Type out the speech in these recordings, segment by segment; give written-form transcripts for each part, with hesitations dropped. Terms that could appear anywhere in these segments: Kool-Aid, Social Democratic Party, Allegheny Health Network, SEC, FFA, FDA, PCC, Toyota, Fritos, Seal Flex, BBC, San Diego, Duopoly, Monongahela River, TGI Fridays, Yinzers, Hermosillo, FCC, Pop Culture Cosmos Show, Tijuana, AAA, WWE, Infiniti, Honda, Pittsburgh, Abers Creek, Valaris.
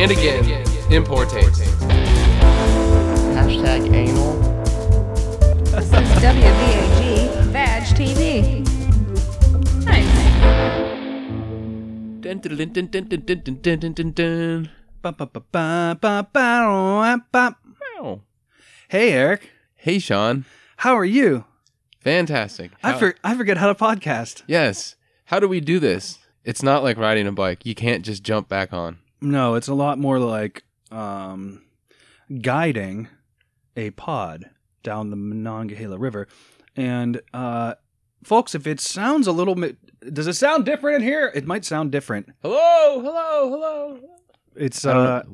and again, importates. Hashtag anal. This is WVAG Badge TV. Nice. Hey, Eric. Hey, Sean. How are you? Fantastic. I forget how to podcast. Yes. How do we do this? It's not like riding a bike. You can't just jump back on. No, it's a lot more like guiding a pod down the Monongahela River. And folks, if it sounds a little bit... Does it sound different in here? It might sound different. Hello. It's a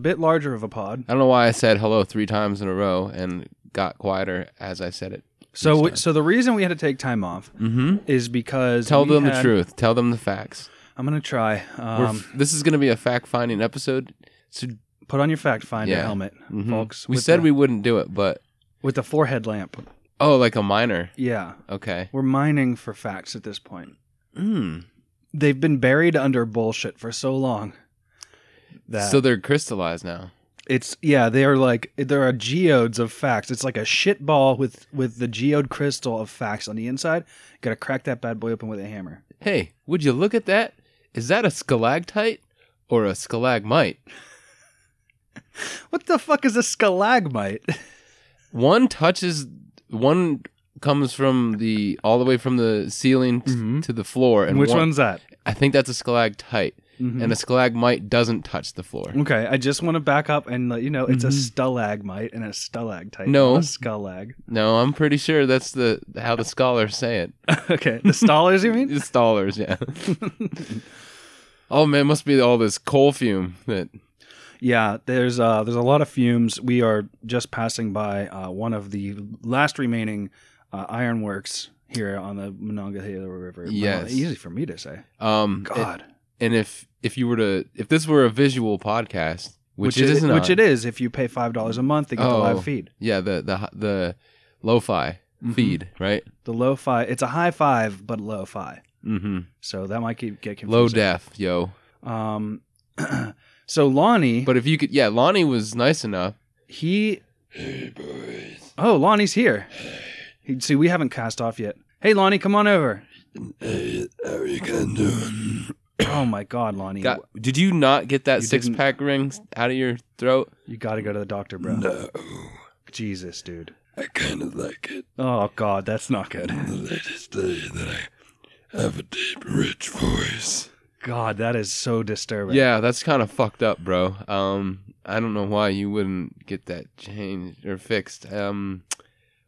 bit larger of a pod. I don't know why I said hello 3 times in a row and got quieter as I said it. So the reason we had to take time off is because the truth. Tell them the facts. I'm going to try. This is going to be a fact-finding episode. So put on your fact-finder helmet, folks. We said we wouldn't do it, but... With the forehead lamp. Oh, like a miner. Yeah. Okay. We're mining for facts at this point. Mm. They've been buried under bullshit for so long. So they're crystallized now. There are geodes of facts. It's like a shit ball with the geode crystal of facts on the inside. Got to crack that bad boy open with a hammer. Hey, would you look at that? Is that a stalactite or a stalagmite? What the fuck is a stalagmite? One comes from all the way from the ceiling to the floor. And which one's that? I think that's a stalactite. Mm-hmm. And a stalagmite doesn't touch the floor. Okay, I just want to back up and let you know it's a stalagmite and a stalactite. No, a scalag. No, I'm pretty sure that's how the scholars say it. Okay, the stallers, you mean? The stallers, yeah. Oh man, must be all this coal fume that. Yeah, there's a lot of fumes. We are just passing by one of the last remaining ironworks here on the Monongahela River. Yes, easy for me to say. God. And if this were a visual podcast, which it is, if you pay $5 a month to get the live feed. Yeah, the lo-fi feed, right? The lo-fi. It's a high five, but lo-fi. Mm-hmm. So that might get confusing. Low def, yo. So Lonnie. But if you could, yeah, Lonnie was nice enough. Hey boys. Oh, Lonnie's here. See, we haven't cast off yet. Hey, Lonnie, come on over. Hey, how are you guys doing? Oh my God, Lonnie! Did you not get that six-pack ring out of your throat? You got to go to the doctor, bro. No, Jesus, dude. I kind of like it. Oh God, that's not good. On the latest day that I have a deep, rich voice. God, that is so disturbing. Yeah, that's kind of fucked up, bro. I don't know why you wouldn't get that changed or fixed.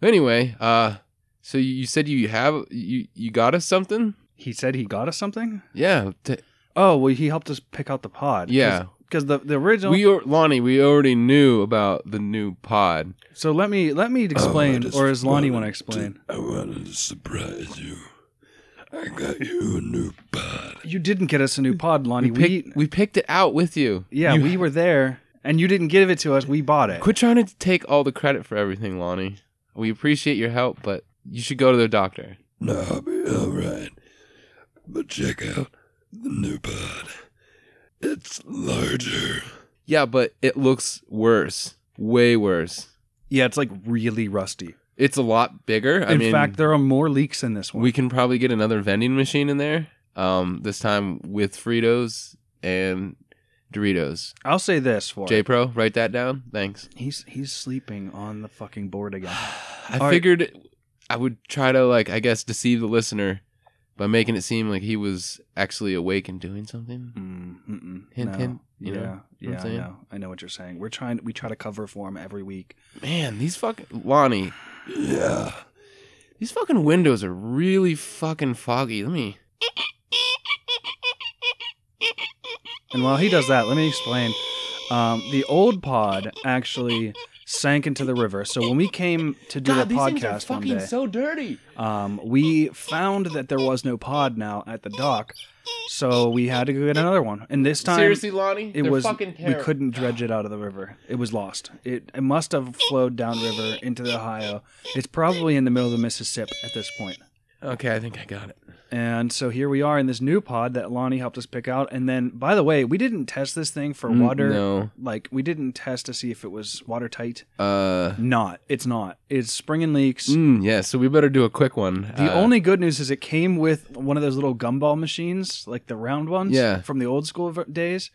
Anyway, so you said you got us something. He said he got us something? Yeah. He helped us pick out the pod. Yeah. Because the original... Lonnie, we already knew about the new pod. So let me explain, or does Lonnie want to explain? I wanted to surprise you. I got you a new pod. You didn't get us a new pod, Lonnie. We picked it out with you. Yeah, we were there, and you didn't give it to us. We bought it. Quit trying to take all the credit for everything, Lonnie. We appreciate your help, but you should go to the doctor. No, I'll be all right. But check out the new pod. It's larger. Yeah, but it looks worse. Way worse. Yeah, it's like really rusty. It's a lot bigger. In fact, there are more leaks in this one. We can probably get another vending machine in there. This time with Fritos and Doritos. I'll say this for J-Pro, write that down. Thanks. He's sleeping on the fucking board again. I figured I would try to, deceive the listener by making it seem like he was actually awake and doing something. Hint. I know what you're saying. We try to cover for him every week. Man, these fucking... Lonnie. Yeah. These fucking windows are really fucking foggy. And while he does that, let me explain. The old pod actually... sank into the river. So when we came to do a podcast one day, these things are fucking so dirty. We found that there was no pod now at the dock, so we had to go get another one. And this time, seriously, Lonnie, we couldn't dredge it out of the river. It was lost. It must have flowed downriver into the Ohio. It's probably in the middle of the Mississippi at this point. Okay, I think I got it. And so here we are in this new pod that Lonnie helped us pick out. And then, by the way, we didn't test this thing for water. No. Like, we didn't test to see if it was watertight. It's not. It's springing leaks. Yeah, so we better do a quick one. The only good news is it came with one of those little gumball machines, like the round ones from the old school days.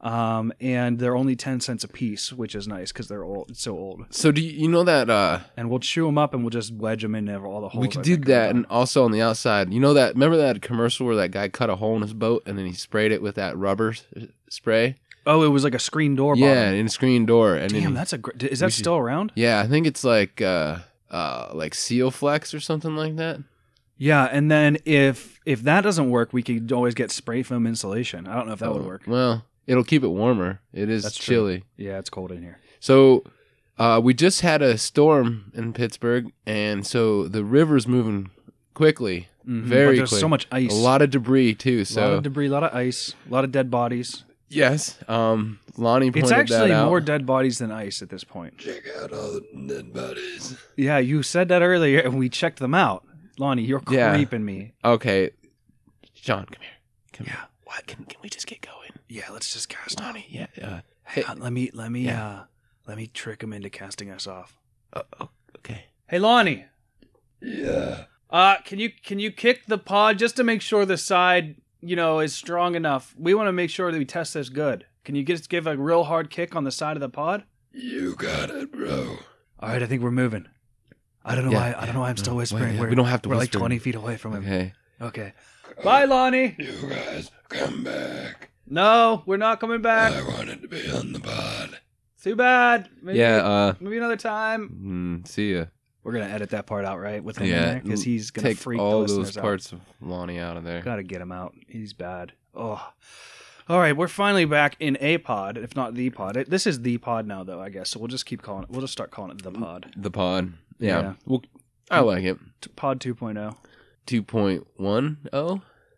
And they're only 10 cents a piece, which is nice because they're old. It's so old. So do you know that, and we'll chew them up and we'll just wedge them in all the holes. We could do that. And also on the outside, you know that, remember that commercial where that guy cut a hole in his boat and then he sprayed it with that rubber spray? Oh, it was like a screen door. Yeah, in a screen door. And damn, that's a great, is that still around? Yeah, I think it's like Seal Flex or something like that. Yeah, and then if that doesn't work, we could always get spray foam insulation. I don't know if that would work. Well, it'll keep it warmer. It is chilly. Yeah, it's cold in here. So we just had a storm in Pittsburgh, and so the river's moving quickly, very quickly. There's so much ice. A lot of debris, too. So. A lot of debris, a lot of ice, a lot of dead bodies. Yes. Lonnie pointed that out. It's actually more dead bodies than ice at this point. Check out all the dead bodies. Yeah, you said that earlier, and we checked them out. Lonnie, you're creeping me. Okay. John, come here. Come here. What? Can we just get going? Yeah, let's just cast on it. Yeah. Hey, let me trick him into casting us off. Oh, okay. Hey, Lonnie. Yeah. Can you kick the pod just to make sure the side, is strong enough? We want to make sure that we test this good. Can you just give a real hard kick on the side of the pod? You got it, bro. All right, I think we're moving. I don't know why I'm still whispering. We don't have to. We're whisper. Like 20 feet away from him. Okay. Bye, Lonnie. You guys, come back. No, we're not coming back. I wanted to be on the pod. Too bad. Maybe another time. See ya. We're going to edit that part out, right? With him in there, because he's going to freak all those parts of Lonnie out of there. Got to get him out. He's bad. Oh. All right, we're finally back in a pod, if not the pod. This is the pod now, though, I guess. So we'll just keep calling it. We'll just start calling it the pod. The pod. Yeah. Well, I like it. Pod 2.0. 2.10?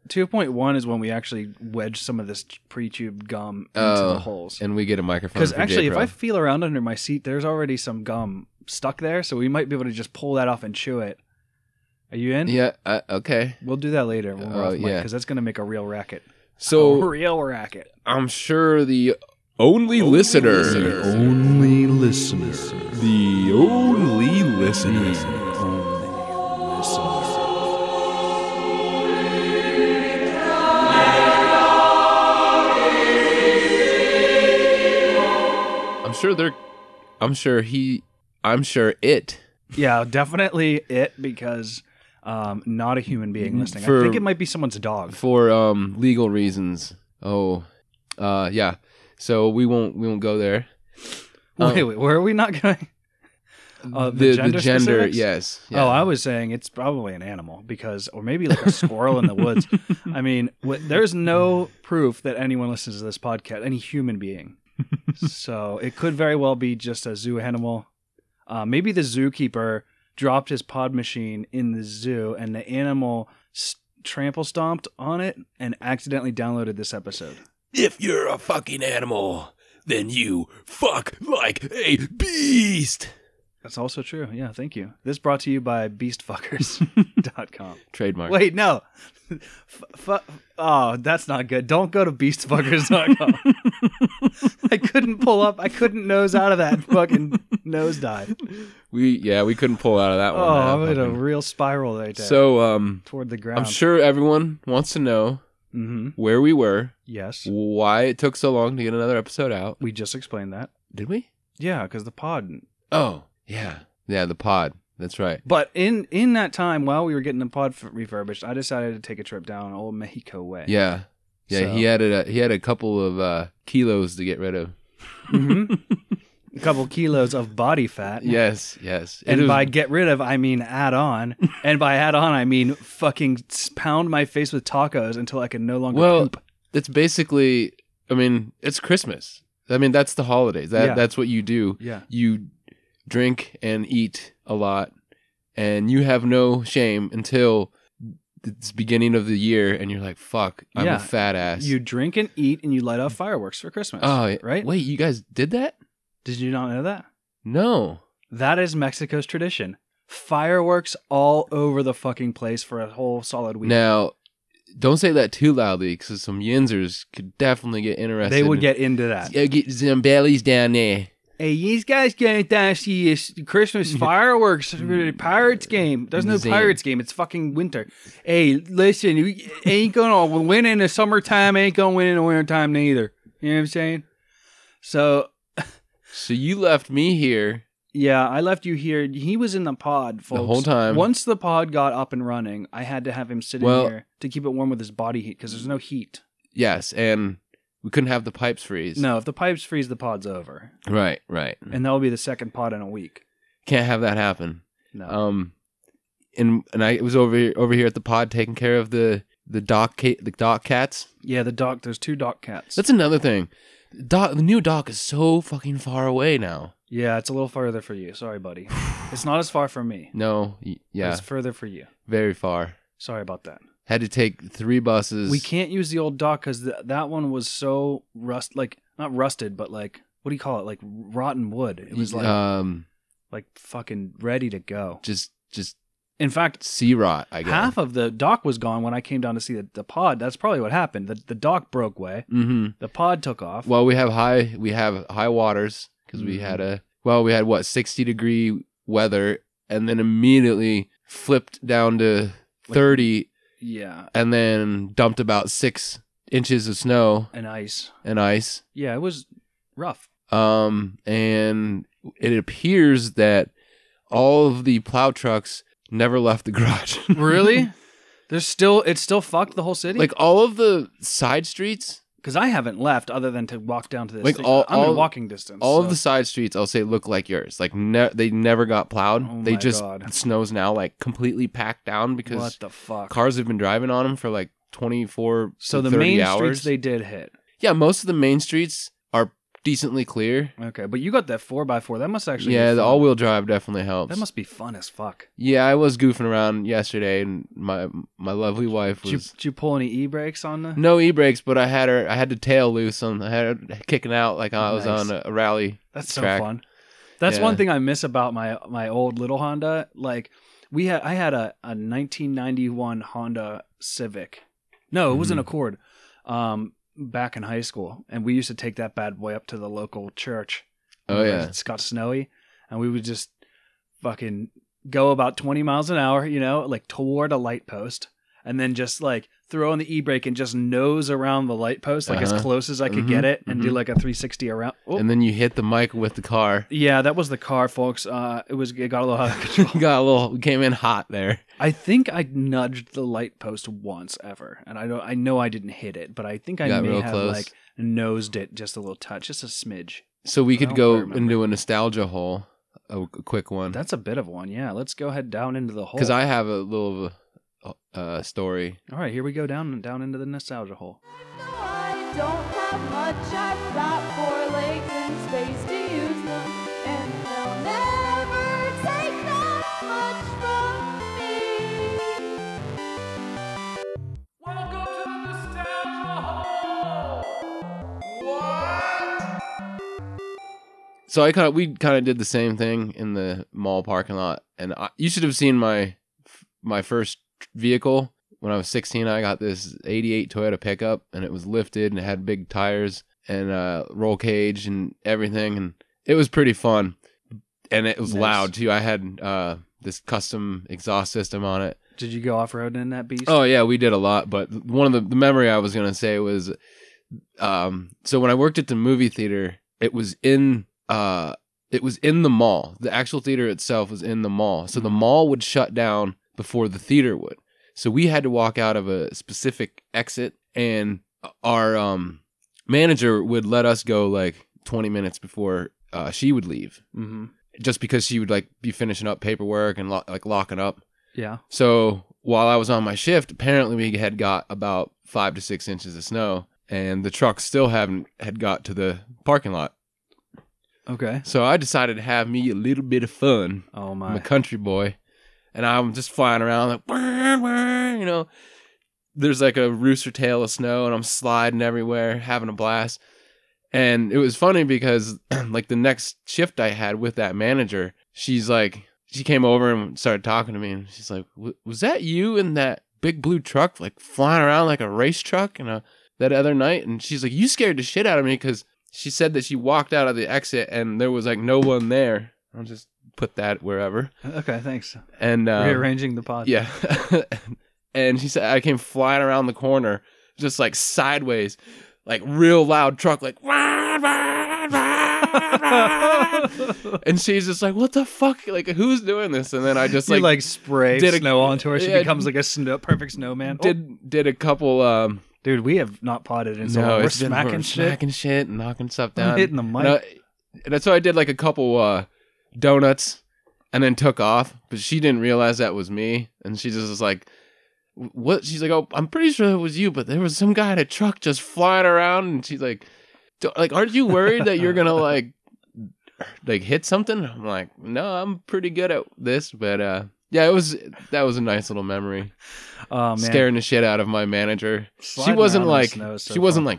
2.1 is when we actually wedge some of this pre-tube gum into the holes. And we get a microphone. Because actually, if I feel around under my seat, there's already some gum stuck there, so we might be able to just pull that off and chew it. Are you in? Yeah, okay. We'll do that later when we're off mic, because that's going to make a real racket. So, a real racket. I'm sure the only listener. I'm sure it. Yeah, definitely it, because not a human being listening. I think it might be someone's dog. For legal reasons. Oh. Yeah. So we won't go there. Wait, where are we not going? The gender, yes. Yeah. Oh, I was saying it's probably an animal, or maybe like a squirrel in the woods. I mean, there's no proof that anyone listens to this podcast, any human being. So it could very well be just a zoo animal. Maybe the zookeeper dropped his pod machine in the zoo and the animal trample stomped on it and accidentally downloaded this episode. If you're a fucking animal, then you fuck like a beast. That's also true. Yeah, thank you. This brought to you by beastfuckers.com. Trademark. Wait, no. Oh, that's not good. Don't go to beastfuckers.com. I couldn't nose out of that fucking nose dive. We couldn't pull out of that one. Oh, I'm in a real spiral right there. So, toward the ground. I'm sure everyone wants to know where we were. Yes. Why it took so long to get another episode out. We just explained that. Did we? Yeah, because the pod. Oh, yeah. Yeah, the pod. That's right. But in that time, while we were getting the pod refurbished, I decided to take a trip down old Mexico way. Yeah. Yeah, so. he had a couple of kilos to get rid of. A couple kilos of body fat. Yes. And by get rid of, I mean add on. And by add on, I mean fucking pound my face with tacos until I can no longer poop. It's basically, it's Christmas. That's the holidays. That's what you do. Yeah. You drink and eat a lot, and you have no shame until... It's beginning of the year, and you're like, fuck, I'm a fat ass. You drink and eat, and you light off fireworks for Christmas. Oh, right? Wait, you guys did that? Did you not know that? No. That is Mexico's tradition. Fireworks all over the fucking place for a whole solid week. Now, Don't say that too loudly, because some Yinzers could definitely get interested. They would get into that. Get some bellies down there. Hey, these guys can't see Christmas fireworks for the Pirates game. There's no Pirates game. It's fucking winter. Hey, listen, we ain't going to win in the summertime. Ain't going to win in the wintertime neither. You know what I'm saying? So you left me here. Yeah, I left you here. He was in the pod, folks. The whole time. Once the pod got up and running, I had to have him sit in here to keep it warm with his body heat, because there's no heat. Yes, and... we couldn't have the pipes freeze. No, if the pipes freeze, the pod's over. Right, right. And that'll be the second pod in a week. Can't have that happen. No. And I was over here at the pod taking care of the dock cats. Yeah, the dock. There's two dock cats. That's another thing. The new dock is so fucking far away now. Yeah, it's a little further for you. Sorry, buddy. It's not as far for me. No. Yeah. It's further for you. Very far. Sorry about that. Had to take 3 buses. We can't use the old dock because that one was so not rusted, but what do you call it? Like rotten wood. It was like fucking ready to go. Just. In fact, sea rot, I guess. Half of the dock was gone when I came down to see the pod. That's probably what happened. The dock broke way. Mm-hmm. The pod took off. Well, we have high waters because we had what 60-degree weather, and then immediately flipped down to 30. Yeah. And then dumped about 6 inches of snow. And ice. Yeah, it was rough. And it appears that all of the plow trucks never left the garage. Really? It's still fucked the whole city? Like all of the side streets? Because I haven't left other than to walk down to this. Like I'm in walking distance. All of the side streets, I'll say, look like yours. Like they never got plowed. Oh, they just snow's now like completely packed down because what the fuck? Cars have been driving on them for like 24. So the 30 main hours. Streets they did hit. Yeah, most of the main streets are decently clear. Okay, but you got that 4x4. That must actually. Yeah, the all-wheel drive definitely helps. That must be fun as fuck. Yeah, I was goofing around yesterday, and my lovely wife was. Did you pull any e-brakes on the? No e-brakes, but I had her. I had the tail loose, and I had her kicking out like I was on a rally. That's track. So fun. That's one thing I miss about my old little Honda. Like I had a 1991 Honda Civic. No, it was an Accord. Back in high school, and we used to take that bad boy up to the local church. Oh yeah, it's got snowy, and we would just fucking go about 20 miles an hour, you know, like toward a light post, and then just like throw in the e-brake and just nose around the light post like as close as I could get it, and do like a 360 around. Oh. And then you hit the mic with the car. Yeah, that was the car, folks. It got a little out of control. Came in hot there. I think I nudged the light post once ever, and I know I didn't hit it, but I think I may have close. Like nosed it just a little touch, just a smidge. So we could go into a nostalgia hole, a quick one. That's a bit of one, yeah. Let's go ahead down into the hole. Because I have a little story. All right, here we go down into the nostalgia hole. No, I don't have much. I've got 4 legs and space to use them, and they'll never take that much from me. Welcome to the nostalgia hole. What? So we kind of did the same thing in the mall parking lot, and you should have seen my first vehicle. When I was 16, I got this 88 Toyota pickup, and it was lifted and it had big tires and roll cage and everything, and it was pretty fun, and it was loud too. I had this custom exhaust system on it. Did you go off-roading in that beast? Oh yeah, we did a lot, but one of the memory I was gonna say was so when I worked at the movie theater, it was in the mall. The actual theater itself was in the mall, so the mall would shut down before the theater would. So we had to walk out of a specific exit, and our manager would let us go like 20 minutes before she would leave. Mm-hmm. Just because she would like be finishing up paperwork and locking up. Yeah. So while I was on my shift, apparently we had got about 5 to 6 inches of snow, and the truck still had got to the parking lot. Okay. So I decided to have me a little bit of fun. Oh my. I'm a country boy. And I'm just flying around like, wah, wah, you know, there's like a rooster tail of snow, and I'm sliding everywhere, having a blast. And it was funny because like the next shift I had with that manager, she came over and started talking to me, and she's like, was that you in that big blue truck, like flying around like a race truck, and that other night, and she's like, you scared the shit out of me, because she said that she walked out of the exit and there was like no one there. I'll just put that wherever. Okay, thanks. And rearranging the pod. Yeah. And she said I came flying around the corner, just like sideways, like real loud truck, like wah, wah, wah, wah. And she's just like, what the fuck? Like, who's doing this? And then I just like, spray snow onto her. She becomes like a perfect snowman. Did a couple. Dude, we have not potted in so long. We're smacking shit and knocking stuff down. I'm hitting the mic. And so I did like a couple donuts and then took off. But she didn't realize that was me. And she just was like, what? She's like, oh, I'm pretty sure it was you. But there was some guy in a truck just flying around. And she's like, aren't you worried that you're going to like hit something? I'm like, no, I'm pretty good at this. But yeah, that was a nice little memory. Oh, man. Scaring the shit out of my manager. Sliding she wasn't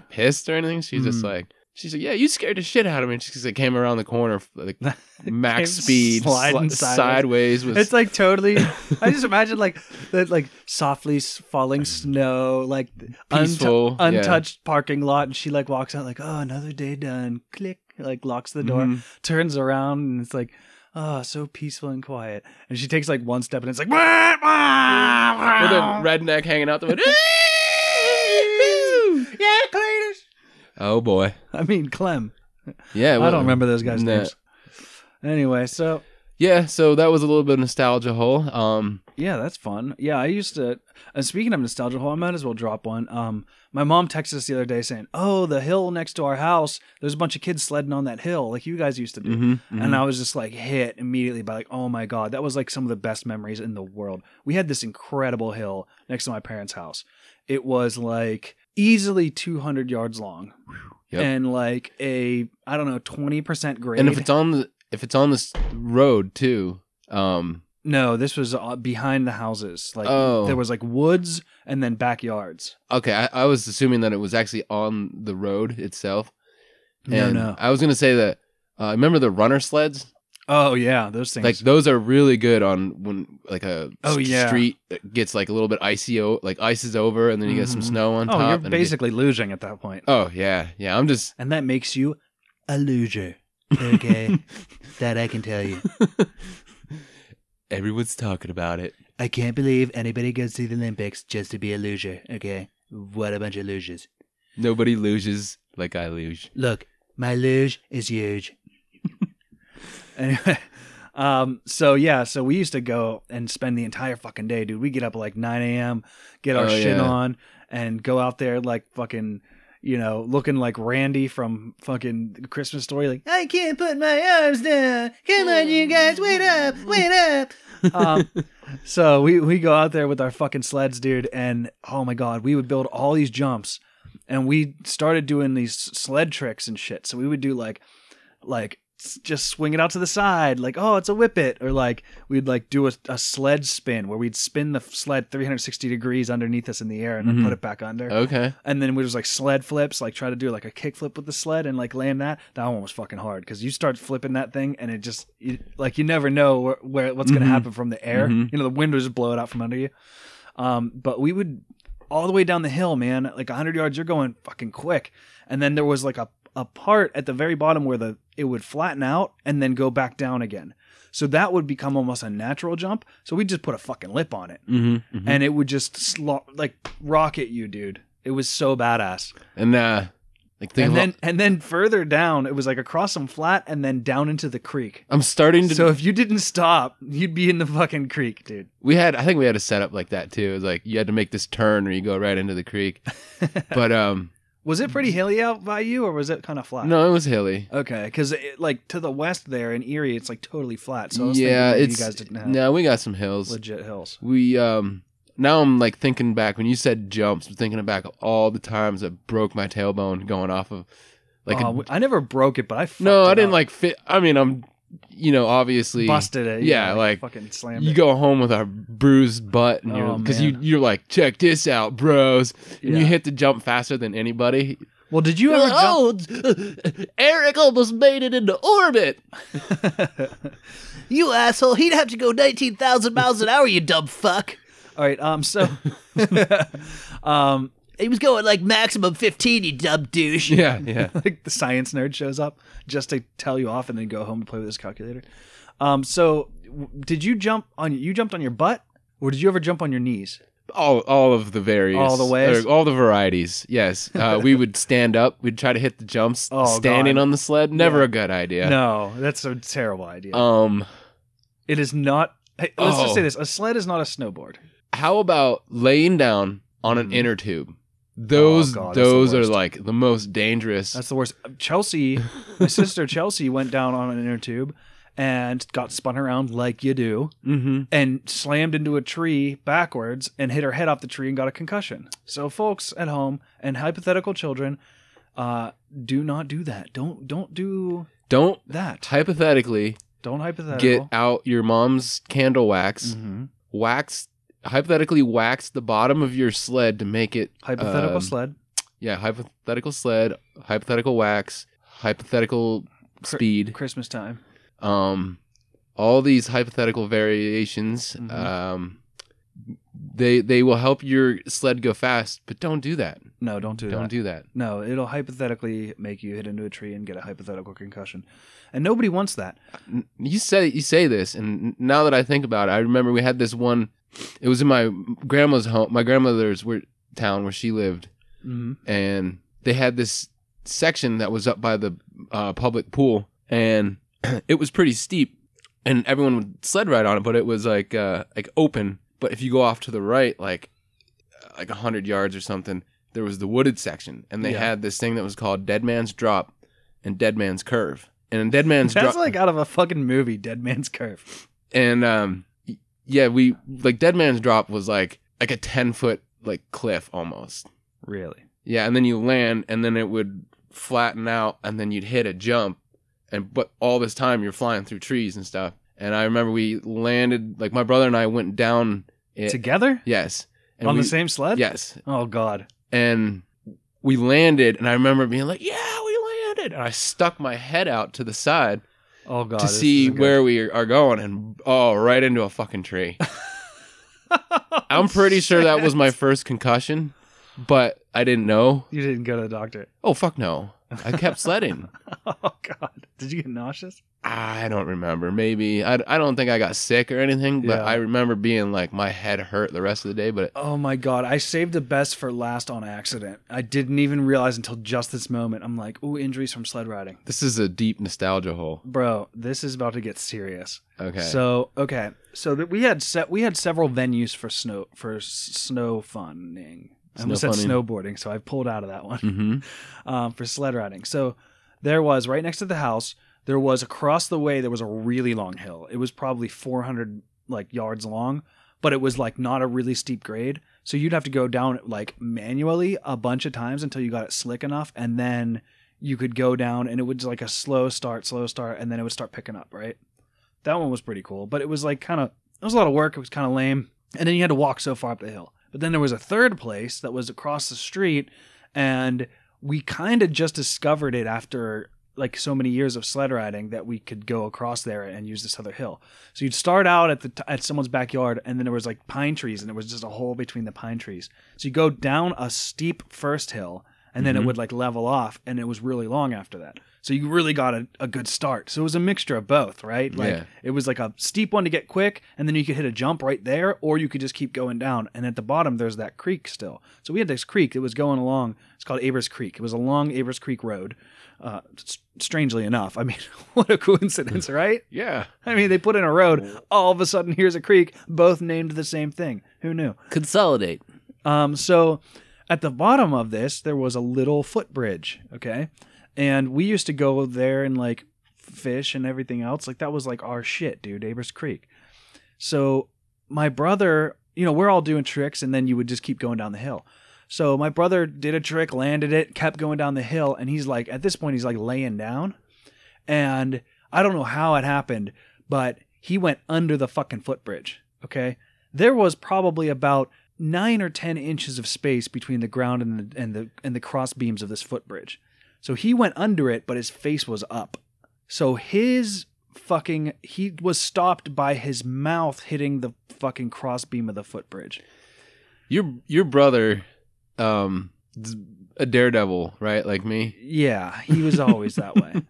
pissed or anything. She's just like, she's like, yeah, you scared the shit out of me. And she like came around the corner like max speed, sliding sideways. It's like totally. I just imagine like that, like softly falling snow, like peaceful, untouched parking lot, and she like walks out like, oh, another day done. Click, like locks the door, turns around, and it's like, oh, so peaceful and quiet. And she takes like one step and it's like, wah, wah, wah. With a redneck hanging out the window. Yeah, Cletus. Oh, boy. I mean, Clem. Yeah. Well, I don't remember those guys' names. Anyway, so. Yeah, so that was a little bit of nostalgia hole. Yeah, that's fun. Yeah, I used to. Speaking of nostalgia hole, I might as well drop one. My mom texted us the other day saying, "Oh, the hill next to our house. There's a bunch of kids sledding on that hill, like you guys used to do." And I was just like hit immediately by like, "Oh my god, that was like some of the best memories in the world." We had this incredible hill next to my parents' house. It was like easily 200 yards long, and like a 20% grade. And if it's on this road too. No, this was behind the houses. Like there was like woods and then backyards. Okay, I was assuming that it was actually on the road itself. And no. I was gonna say that. Remember the runner sleds? Oh yeah, those things. Like those are really good on when like a street gets like a little bit icy, like ices over, and then you get some snow on top. You're basically losing at that point. Oh yeah. And that makes you a loser. Okay, that I can tell you. Everyone's talking about it. I can't believe anybody goes to the Olympics just to be a loser, okay? What a bunch of losers. Nobody loses like I luge. Look, my luge is huge. Anyway, so we used to go and spend the entire fucking day, dude. We get up at like 9 a.m., get our shit on, and go out there like fucking... looking like Randy from fucking Christmas Story, like, I can't put my arms down. Come on, you guys, wait up. So we go out there with our fucking sleds, dude, and oh my god, we would build all these jumps, and we started doing these sled tricks and shit. So we would do like just swing it out to the side, like, oh, it's a whip it, or like we'd like do a sled spin where we'd spin the sled 360 degrees underneath us in the air and then put it back under. Okay. And then we just like sled flips, like try to do like a kick flip with the sled and like land that. That one was fucking hard because you start flipping that thing and it just like you never know what's gonna happen from the air. The wind would just blow it out from under you. But we would all the way down the hill, man, like 100 yards, you're going fucking quick. And then there was like a part at the very bottom where it would flatten out and then go back down again. So that would become almost a natural jump. So we just put a fucking lip on it and it would just rocket you, dude. It was so badass. And then further down, it was like across some flat and then down into the creek. I'm starting to. So if you didn't stop, you'd be in the fucking creek, dude. I think we had a setup like that too. It was like you had to make this turn or you go right into the creek. But was it pretty hilly out by you, or was it kind of flat? No, it was hilly. Okay, because like to the west there in Erie, it's like totally flat. So I was thinking you guys didn't have. No, we got some hills, legit hills. We now I'm like thinking back when you said jumps. I'm thinking back all the times I broke my tailbone going off of like. I never broke it, but I didn't like fit. I mean, I'm obviously busted it. Yeah, like fucking slammed. You go home with a bruised butt, and you're like, check this out, bros, and you hit the jump faster than anybody. Well, did you ever? Eric almost made it into orbit. You asshole! He'd have to go 19,000 miles an hour, you dumb fuck. All right. He was going like maximum 15, you dumb douche. Yeah, yeah. Like the science nerd shows up just to tell you off and then go home and play with his calculator. So did you jump on, you jumped on your butt or did you ever jump on your knees? All of the various. All the ways? All the varieties, yes. We would stand up. We'd try to hit the jumps standing on the sled. Never a good idea. No, that's a terrible idea. It is not. Hey, let's just say this. A sled is not a snowboard. How about laying down on an inner tube? Those are like the most dangerous. That's the worst. Chelsea, my sister Chelsea, went down on an inner tube and got spun around like you do, and slammed into a tree backwards and hit her head off the tree and got a concussion. So folks at home and hypothetical children, do not do that. Don't that. Hypothetically. Don't hypothetical. Get out your mom's candle wax. Hypothetically wax the bottom of your sled to make it hypothetical sled. Yeah, hypothetical sled, hypothetical wax, hypothetical speed. Christmas time. All these hypothetical variations. They will help your sled go fast, but don't do that. No, don't do that. No, it'll hypothetically make you hit into a tree and get a hypothetical concussion, and nobody wants that. You say this, and now that I think about it, I remember we had this one. It was in my grandma's home, my grandmother's town where she lived, and they had this section that was up by the public pool, and it was pretty steep, and everyone would sled ride on it, but it was like open. But if you go off to the right, like 100 yards or something, there was the wooded section, and they had this thing that was called Dead Man's Drop and Dead Man's Curve, and in Dead Man's Drop, that's like out of a fucking movie, Dead Man's Curve, and yeah, we like Dead Man's Drop was like a 10-foot like cliff almost. Really? Yeah, and then you land, and then it would flatten out, and then you'd hit a jump, but all this time you're flying through trees and stuff. And I remember we landed, like my brother and I went down it together. Yes, and on the same sled. Yes. Oh God. And we landed, and I remember being like, "Yeah, we landed!" And I stuck my head out to the side. Oh God! To see where we are going, and right into a fucking tree. I'm pretty sure that was my first concussion, but I didn't know. You didn't go to the doctor? Oh fuck no! I kept sledding. Oh God! Did you get nauseous? I don't remember. Maybe I don't think I got sick or anything, but I remember being like my head hurt the rest of the day. But oh my God, I saved the best for last on accident. I didn't even realize until just this moment. I'm like, ooh, injuries from sled riding. This is a deep nostalgia hole, bro. This is about to get serious. Okay. So that we had several venues for snow funning. I almost said snowboarding, so I pulled out of that one for sled riding. So there was right next to the house. There was across the way, there was a really long hill. It was probably 400 yards long, but it was not a really steep grade. So you'd have to go down manually a bunch of times until you got it slick enough. And then you could go down and it was like a slow start. And then it would start picking up. Right. That one was pretty cool, but it was it was a lot of work. It was kind of lame. And then you had to walk so far up the hill. But then there was a third place that was across the street, and we kind of just discovered it after so many years of sled riding that we could go across there and use this other hill. So you'd start out at at someone's backyard, and then there was pine trees, and there was just a hole between the pine trees. So you go down a steep first hill, and then it would level off, and it was really long after that. So you really got a good start. So it was a mixture of both, right? It was a steep one to get quick, and then you could hit a jump right there, or you could just keep going down. And at the bottom, there's that creek still. So we had this creek that was going along. It's called Abers Creek. It was along Abers Creek Road. Strangely enough, I mean, what a coincidence, right? Yeah. I mean, they put in a road. All of a sudden, here's a creek, both named the same thing. Who knew? Consolidate. So at the bottom of this, there was a little footbridge, okay? And we used to go there and fish and everything else. That was our shit, dude, Abers Creek. So my brother, we're all doing tricks, and then you would just keep going down the hill. So my brother did a trick, landed it, kept going down the hill. And he's at this point, he's laying down. And I don't know how it happened, but he went under the fucking footbridge. Okay. There was probably about 9 or 10 inches of space between the ground and the cross beams of this footbridge. So he went under it, but his face was up. So his fucking, he was stopped by his mouth hitting the fucking crossbeam of the footbridge. Your brother, a daredevil, right? Like me? Yeah, he was always that way.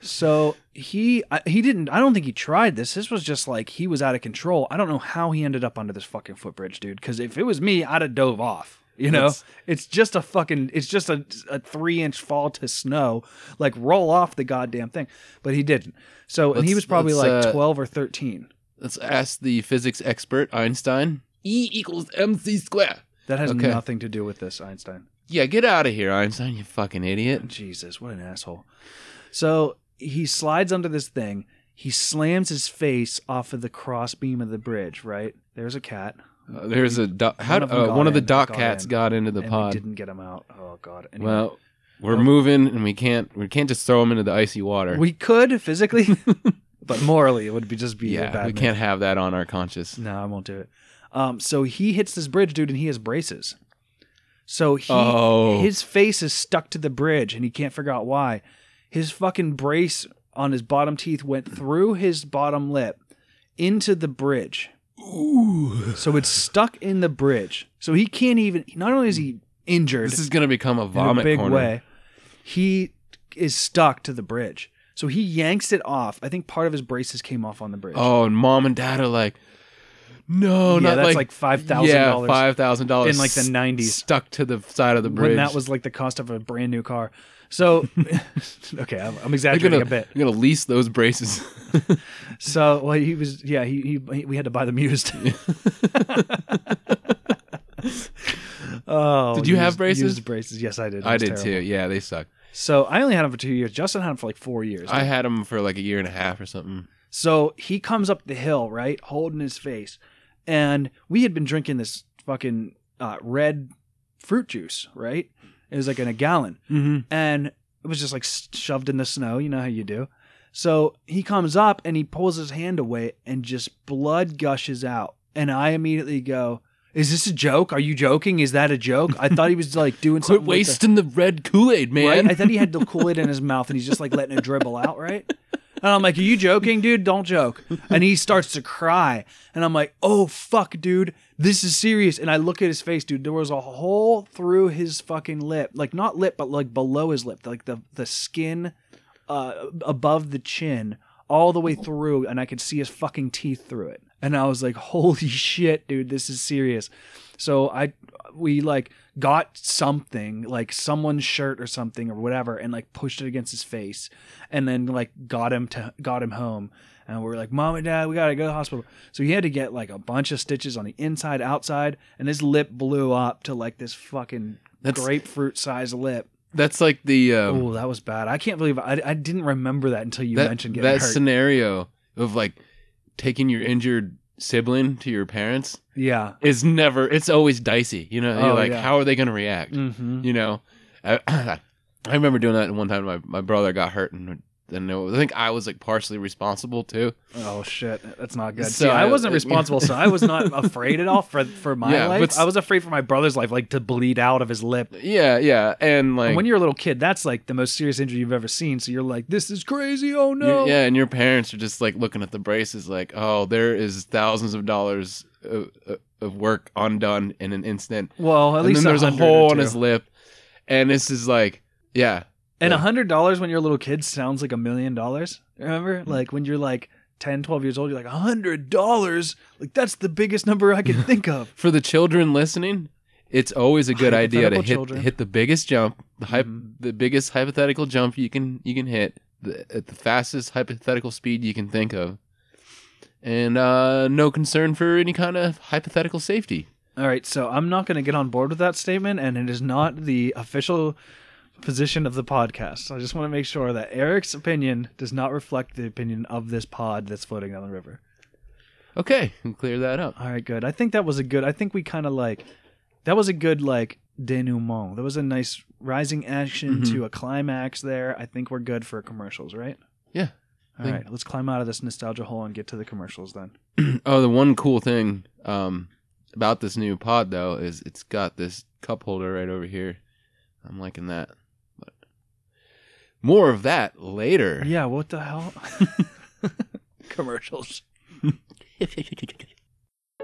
So he didn't, I don't think he tried this. This was just like, he was out of control. I don't know how he ended up under this fucking footbridge, dude. Because if it was me, I'd have dove off. You know, it's just a fucking, it's just a 3-inch fall to snow, like roll off the goddamn thing. But he didn't. So, and he was probably like 12 or 13. Let's ask the physics expert, Einstein. E=mc². That has nothing to do with this, Einstein. Yeah, get out of here, Einstein, you fucking idiot. Jesus, what an asshole. So he slides under this thing. He slams his face off of the crossbeam of the bridge, right? There's a cat. There's a doc, one of the dock cats got into the pod. We didn't get him out. Oh god. Anyway. Well, we're moving, and we can't just throw him into the icy water. We could physically, but morally it would be just be a bad we can't have that on our conscience. No, I won't do it. So he hits this bridge, dude, and he has braces. So his face is stuck to the bridge, and he can't figure out why. His fucking brace on his bottom teeth went through his bottom lip into the bridge. Ooh. So it's stuck in the bridge. So he can't even, not only is he injured. This is going to become a vomit corner. In a big way. He is stuck to the bridge. So he yanks it off. I think part of his braces came off on the bridge. Oh, and mom and dad are like, no, yeah, not that's like $5,000. Yeah, $5,000. In like the 90s. Stuck to the side of the bridge. When that was like the cost of a brand new car. So, okay, I'm exaggerating a bit. You're going to lease those braces. So, well, he was, yeah, we had to buy them used. Oh, did you have braces? Used braces. Yes, I did. I did terrible. Too. Yeah, they suck. So I only had them for 2 years. Justin had them for like 4 years. I had them for like a year and a half or something. So he comes up the hill, right, holding his face. And we had been drinking this fucking red fruit juice, right? It was like in a gallon. Mm-hmm. And it was just like shoved in the snow. You know how you do. So he comes up and he pulls his hand away and just blood gushes out. And I immediately go, is this a joke? Are you joking? Is that a joke? I thought he was like doing something. Quit wasting the red Kool-Aid, man. Right? I thought he had the Kool-Aid in his mouth and he's just like letting it dribble out, right? And I'm like, are you joking, dude? Don't joke. And he starts to cry. And I'm like, oh, fuck, dude. This is serious. And I look at his face, dude. There was a hole through his fucking lip. Like, not lip, but like below his lip. Like the skin above the chin all the way through. And I could see his fucking teeth through it. And I was like, holy shit, dude. This is serious. So we like got something, like someone's shirt or something or whatever, and like pushed it against his face, and then like got him home. And we were like, mom and dad, we gotta go to the hospital. So he had to get like a bunch of stitches on the inside, outside, and his lip blew up to like this fucking grapefruit sized lip. That's like the oh, that was bad. I can't believe I didn't remember that until you mentioned getting hurt. That scenario of like taking your injured sibling to your parents, yeah, it's always dicey, you know. You're like, how are they going to react? Mm-hmm. You know, I remember doing that one time. My brother got hurt, and I think I was like partially responsible too. Oh shit, that's not good. So see, I wasn't responsible, so I was not afraid at all for my life. But I was afraid for my brother's life, like to bleed out of his lip. Yeah, yeah, and like, and when you're a little kid, that's like the most serious injury you've ever seen. So you're like, this is crazy. Oh no. Yeah, and your parents are just like looking at the braces, like, oh, there is thousands of dollars of work undone in an instant. Well, at least there's a hole on his lip, and this is like, yeah. And $100 when you're a little kid sounds like $1 million. Remember? Like when you're like 10, 12 years old, you're like, $100? Like that's the biggest number I can think of. For the children listening, it's always a good idea to hit the biggest jump, the biggest hypothetical jump you can hit at the fastest hypothetical speed you can think of. And no concern for any kind of hypothetical safety. All right, so I'm not going to get on board with that statement, and it is not the official position of the podcast. So I just want to make sure that Eric's opinion does not reflect the opinion of this pod that's floating down the river. Okay, and clear that up. All right, good. I think that was a good, I think we kind of like, that was a good like denouement. That was a nice rising action to a climax there. I think we're good for commercials, right? Yeah. All right, let's climb out of this nostalgia hole and get to the commercials then. Oh, the one cool thing about this new pod, though, is it's got this cup holder right over here. I'm liking that. But more of that later. Yeah, what the hell? commercials.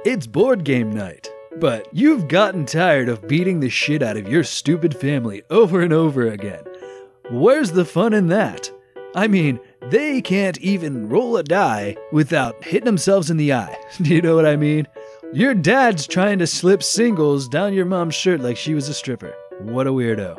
It's board game night, but you've gotten tired of beating the shit out of your stupid family over and over again. Where's the fun in that? I mean, they can't even roll a die without hitting themselves in the eye. Do you know what I mean? Your dad's trying to slip singles down your mom's shirt like she was a stripper. What a weirdo.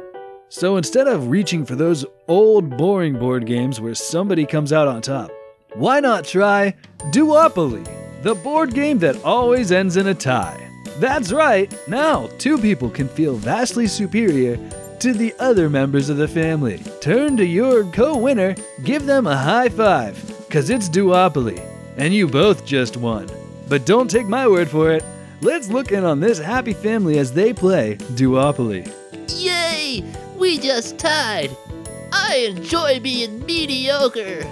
So instead of reaching for those old boring board games where somebody comes out on top, why not try Duopoly, the board game that always ends in a tie? That's right, now two people can feel vastly superior to the other members of the family. Turn to your co-winner, give them a high five, cause it's Duopoly, and you both just won. But don't take my word for it. Let's look in on this happy family as they play Duopoly. Yay, we just tied. I enjoy being mediocre.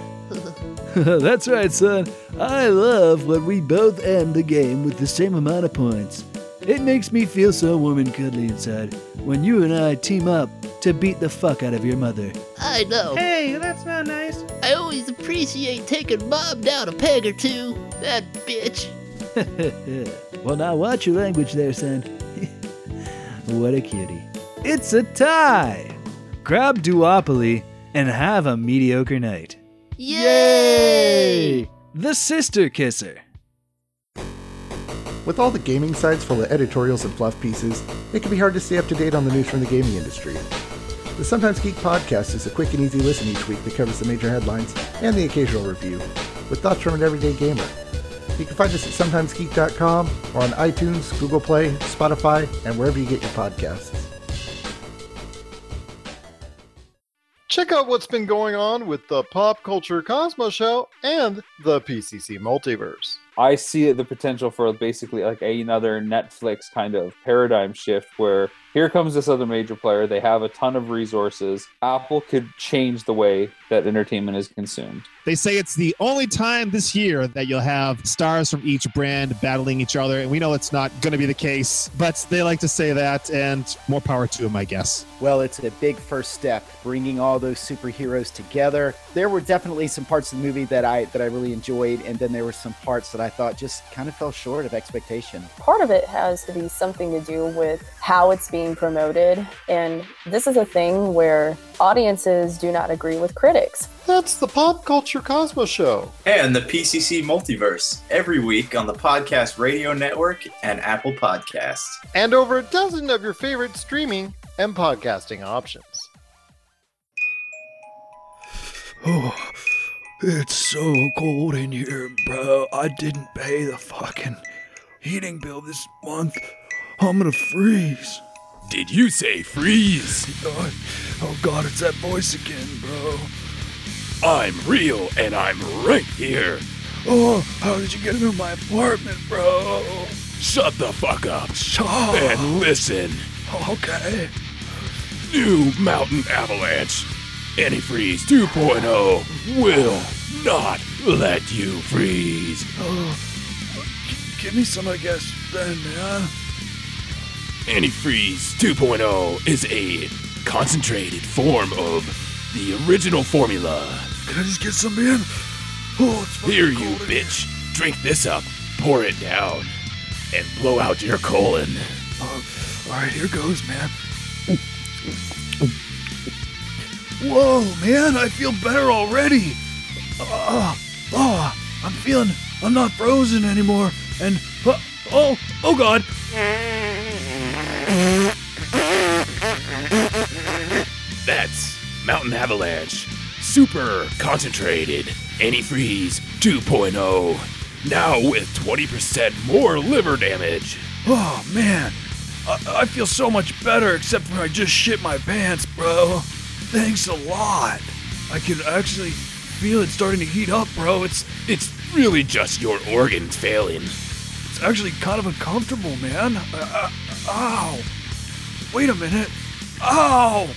That's right, son. I love when we both end the game with the same amount of points. It makes me feel so warm and cuddly inside when you and I team up to beat the fuck out of your mother. I know. Hey, that's not nice. I always appreciate taking Mom down a peg or two. That bitch. Well, now watch your language there, son. What a cutie. It's a tie. Grab Duopoly and have a mediocre night. Yay! The Sister Kisser. With all the gaming sites full of editorials and fluff pieces, it can be hard to stay up to date on the news from the gaming industry. The Sometimes Geek podcast is a quick and easy listen each week that covers the major headlines and the occasional review, with thoughts from an everyday gamer. You can find us at sometimesgeek.com or on iTunes, Google Play, Spotify, and wherever you get your podcasts. Check out what's been going on with the Pop Culture Cosmos Show and the PCC Multiverse. I see the potential for basically like another Netflix kind of paradigm shift where here comes this other major player. They have a ton of resources. Apple could change the way that entertainment is consumed. They say it's the only time this year that you'll have stars from each brand battling each other. And we know it's not going to be the case, but they like to say that, and more power to them, I guess. Well, it's a big first step, bringing all those superheroes together. There were definitely some parts of the movie that I really enjoyed. And then there were some parts that I thought just kind of fell short of expectation. Part of it has to be something to do with how it's being promoted. And this is a thing where audiences do not agree with critics. That's the Pop Culture Cosmos Show. And the PCC Multiverse, every week on the Podcast Radio Network and Apple Podcasts. And over a dozen of your favorite streaming and podcasting options. Oh, it's so cold in here, bro. I didn't pay the fucking heating bill this month. I'm gonna freeze. Did you say freeze? Oh God, it's that voice again, bro. I'm real and I'm right here. Oh, how did you get into my apartment, bro? Shut the fuck up. And listen. Okay. New Mountain Avalanche. Antifreeze 2.0 will not let you freeze. Oh, give me some, I guess, then, man. Antifreeze 2.0 is a concentrated form of the original formula. Can I just get some, man? Oh, it's fucking here, you bitch. Here. Drink this up, pour it down, and blow out your colon. All right, here goes, man. Whoa, man, I feel better already. I'm not frozen anymore. And, oh God. That's Mountain Avalanche, super concentrated antifreeze 2.0, now with 20% more liver damage. Oh man, I feel so much better except for I just shit my pants, bro. Thanks a lot. I can actually feel it starting to heat up, bro. It's really just your organs failing. It's actually kind of uncomfortable, man. Ow. Wait a minute. Ow.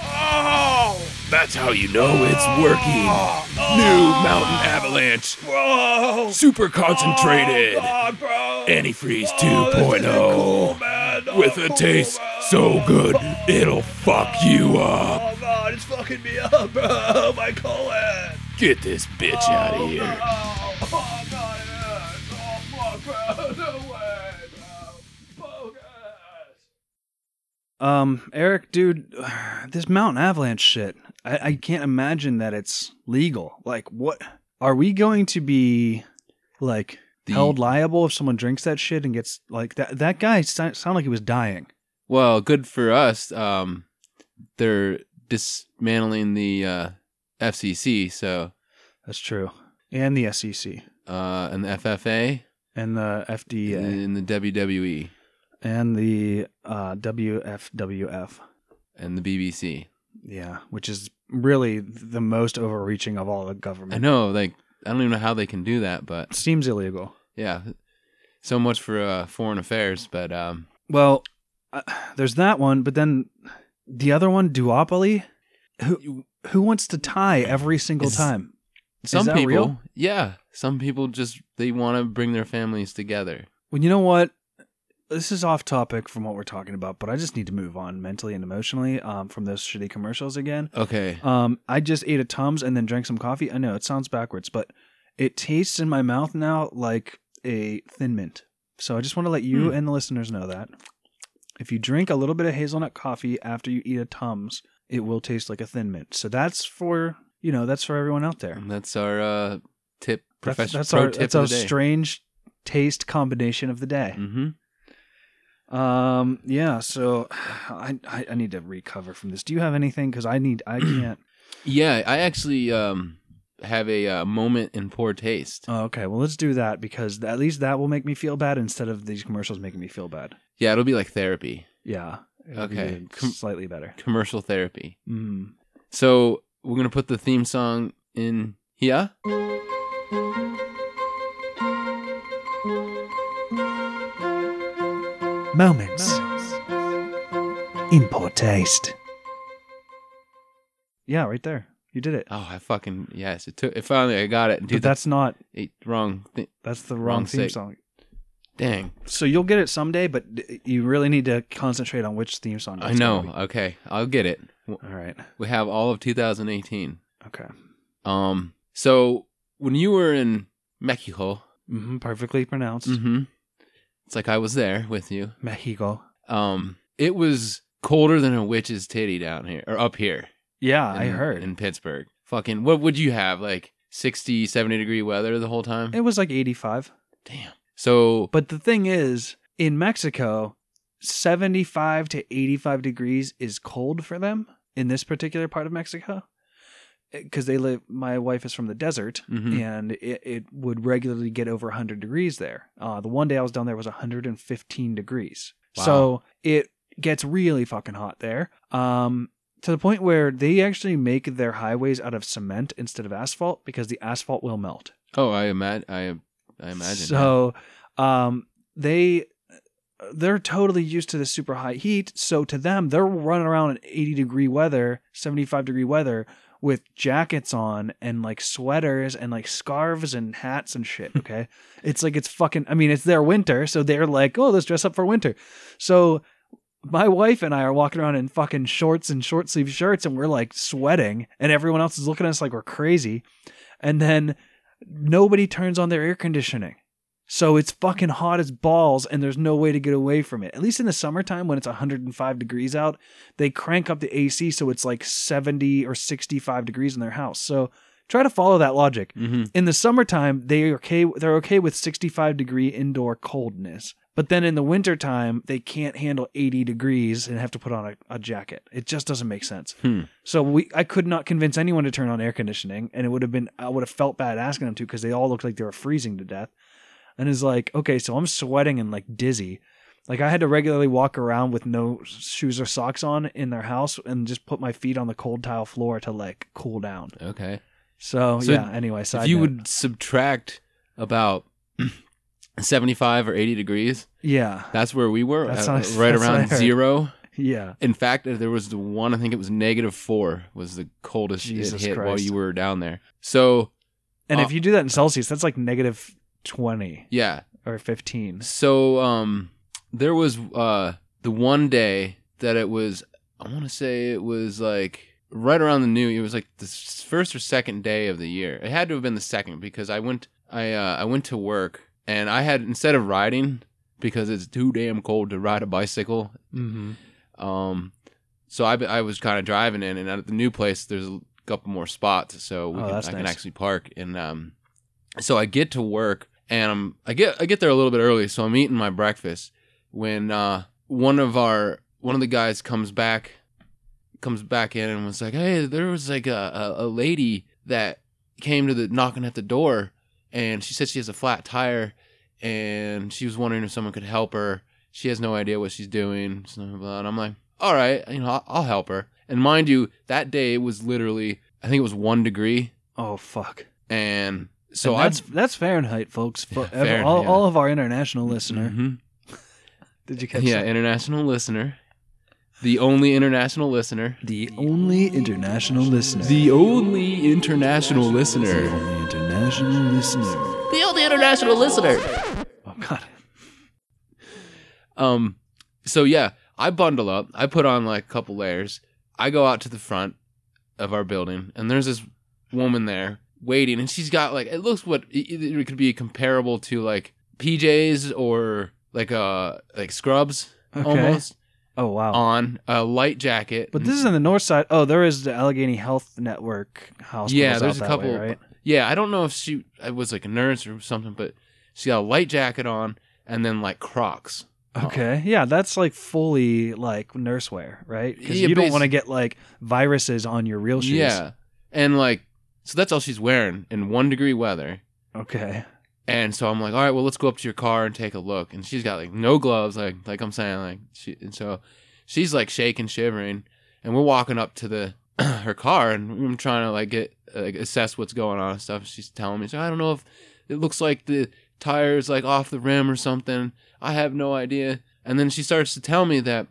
Ow. That's how you know it's working. Oh. New Mountain Avalanche. Whoa. Super concentrated. Antifreeze 2.0. Cool, with a taste so good, it'll fuck you up. Oh God, it's fucking me up, bro. My colon. Get this bitch out of here. No. Oh, God, yes. Oh, fuck, bro. No way, bro. Focus. Eric, dude, this mountain avalanche shit, I can't imagine that it's legal. Like, what? Are we going to be, like, held liable if someone drinks that shit and gets, like, that guy sounded like he was dying. Well, good for us. They're dismantling the FCC, so. That's true. And the SEC. And the FFA. And the FDA. And the WWE. And the WFWF. And the BBC. Yeah, which is really the most overreaching of all the government. I know, like, I don't even know how they can do that, but. It seems illegal. Yeah. So much for foreign affairs, but. Well, there's that one, but then the other one, duopoly. Who wants to tie every single time? Some people, real? Yeah. Some people just, they want to bring their families together. Well, you know what? This is off topic from what we're talking about, but I just need to move on mentally and emotionally from those shitty commercials again. Okay. I just ate a Tums and then drank some coffee. I know it sounds backwards, but it tastes in my mouth now like a Thin Mint. So I just want to let you and the listeners know that. If you drink a little bit of hazelnut coffee after you eat a Tums, it will taste like a Thin Mint. So that's for, you know, that's for everyone out there. And that's our tip. That's our strange taste combination of the day. Mm-hmm. Yeah. So I need to recover from this. Do you have anything? Because I can't. Yeah, I actually have a moment in poor taste. Oh, okay. Well, let's do that because at least that will make me feel bad instead of these commercials making me feel bad. Yeah, it'll be like therapy. Yeah. Okay. Be slightly better. Commercial therapy. Mm. So we're going to put the theme song in here. Moments. In poor taste. Yeah, right there. You did it. Oh, I fucking, yes. Finally, I got it. Dude, but that's not. That's the wrong theme song. Dang. So you'll get it someday, but you really need to concentrate on which theme song. I know. Okay. I'll get it. All right. We have all of 2018. Okay. So when you were in Mexico. Mm-hmm, perfectly pronounced. Mm-hmm. It's like I was there with you. Mexico. It was colder than a witch's titty down here, or up here. Yeah, I heard. In Pittsburgh. Fucking, what would you have? Like 60, 70 degree weather the whole time? It was like 85. Damn. So, but the thing is, in Mexico, 75 to 85 degrees is cold for them in this particular part of Mexico because they live. My wife is from the desert, mm-hmm. and it would regularly get over 100 degrees there. The one day I was down there was 115 degrees. Wow. So it gets really fucking hot there. To the point where they actually make their highways out of cement instead of asphalt because the asphalt will melt. Oh, I imagine. So, they're totally used to the super high heat. So to them, they're running around in 80 degree weather, 75 degree weather with jackets on and like sweaters and like scarves and hats and shit. Okay. It's like, it's fucking, I mean, it's their winter. So they're like, oh, let's dress up for winter. So my wife and I are walking around in fucking shorts and short sleeve shirts and we're like sweating and everyone else is looking at us like we're crazy. And then nobody turns on their air conditioning. So it's fucking hot as balls and there's no way to get away from it. At least in the summertime when it's 105 degrees out, they crank up the AC so it's like 70 or 65 degrees in their house. So try to follow that logic. Mm-hmm. In the summertime, they're okay with 65 degree indoor coldness. But then in the wintertime, they can't handle 80 degrees and have to put on a jacket. It just doesn't make sense. Hmm. So I could not convince anyone to turn on air conditioning, and I would have felt bad asking them to because they all looked like they were freezing to death. And it's like, okay, so I'm sweating and like dizzy. Like I had to regularly walk around with no shoes or socks on in their house and just put my feet on the cold tile floor to like cool down. Okay. So yeah, anyway, side if you note. Would subtract about 75 or 80 degrees. Yeah. That's where we were, right around zero. Yeah. In fact, there was the one, I think it was -4 was the coldest Jesus it hit Christ. While you were down there. So. And if you do that in Celsius, that's like -20. Yeah. Or 15. So there was the one day that it was, I want to say it was like right around the new, it was like the first or second day of the year. It had to have been the second because I went to work and I had, instead of riding, because it's too damn cold to ride a bicycle. Mm-hmm. So I was kind of driving in, and at the new place, there's a couple more spots, so I can actually park. And so I get to work, and I get there a little bit early, so I'm eating my breakfast when one of the guys comes back in and was like, "Hey, there was like a lady that came to the knocking at the door, and she said she has a flat tire, and she was wondering if someone could help her. She has no idea what she's doing." So, and I'm like, "All right, you know, I'll help her." And mind you, that day it was literally, I think it was 1 degree. Oh fuck! And so that's Fahrenheit, folks. Yeah, all of our international listener. Mm-hmm. Did you catch that? Yeah, international listener. The only international listener. The only international listener. Oh, God. So, yeah, I bundle up. I put on, like, a couple layers. I go out to the front of our building, and there's this woman there waiting, and she's got, like, it looks what it could be comparable to, like, PJs or, like scrubs, okay, almost. Oh, wow. On a light jacket. But this is on the north side. Oh, there is the Allegheny Health Network house. Yeah, there's a couple. Way, right? Yeah, I don't know if she was like a nurse or something, but she got a light jacket on and then like Crocs. Okay. Yeah, that's like fully like nurse wear, right? Because you don't want to get like viruses on your real shoes. Yeah. And like, so that's all she's wearing in 1 degree weather. Okay. And so I'm like, all right, well, let's go up to your car and take a look. And she's got like no gloves, like I'm saying, like she. And so she's like shaking, shivering, and we're walking up to the her car, and I'm trying to like get assess what's going on and stuff. She's telling me, so I don't know if it looks like the tire's like off the rim or something. I have no idea. And then she starts to tell me that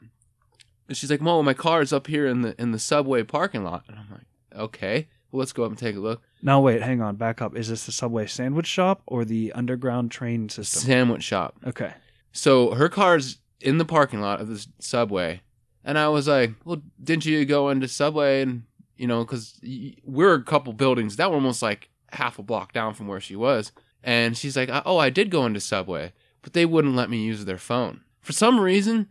she's like, "Well, my car is up here in the subway parking lot," and I'm like, okay. Let's go up and take a look. Now, wait, hang on, back up. Is this the subway sandwich shop or the underground train system? Sandwich shop. Okay. So her car's in the parking lot of the subway. And I was like, well, didn't you go into subway? And, you know, because we're a couple buildings. That were almost like half a block down from where she was. And she's like, oh, I did go into subway, but they wouldn't let me use their phone. For some reason,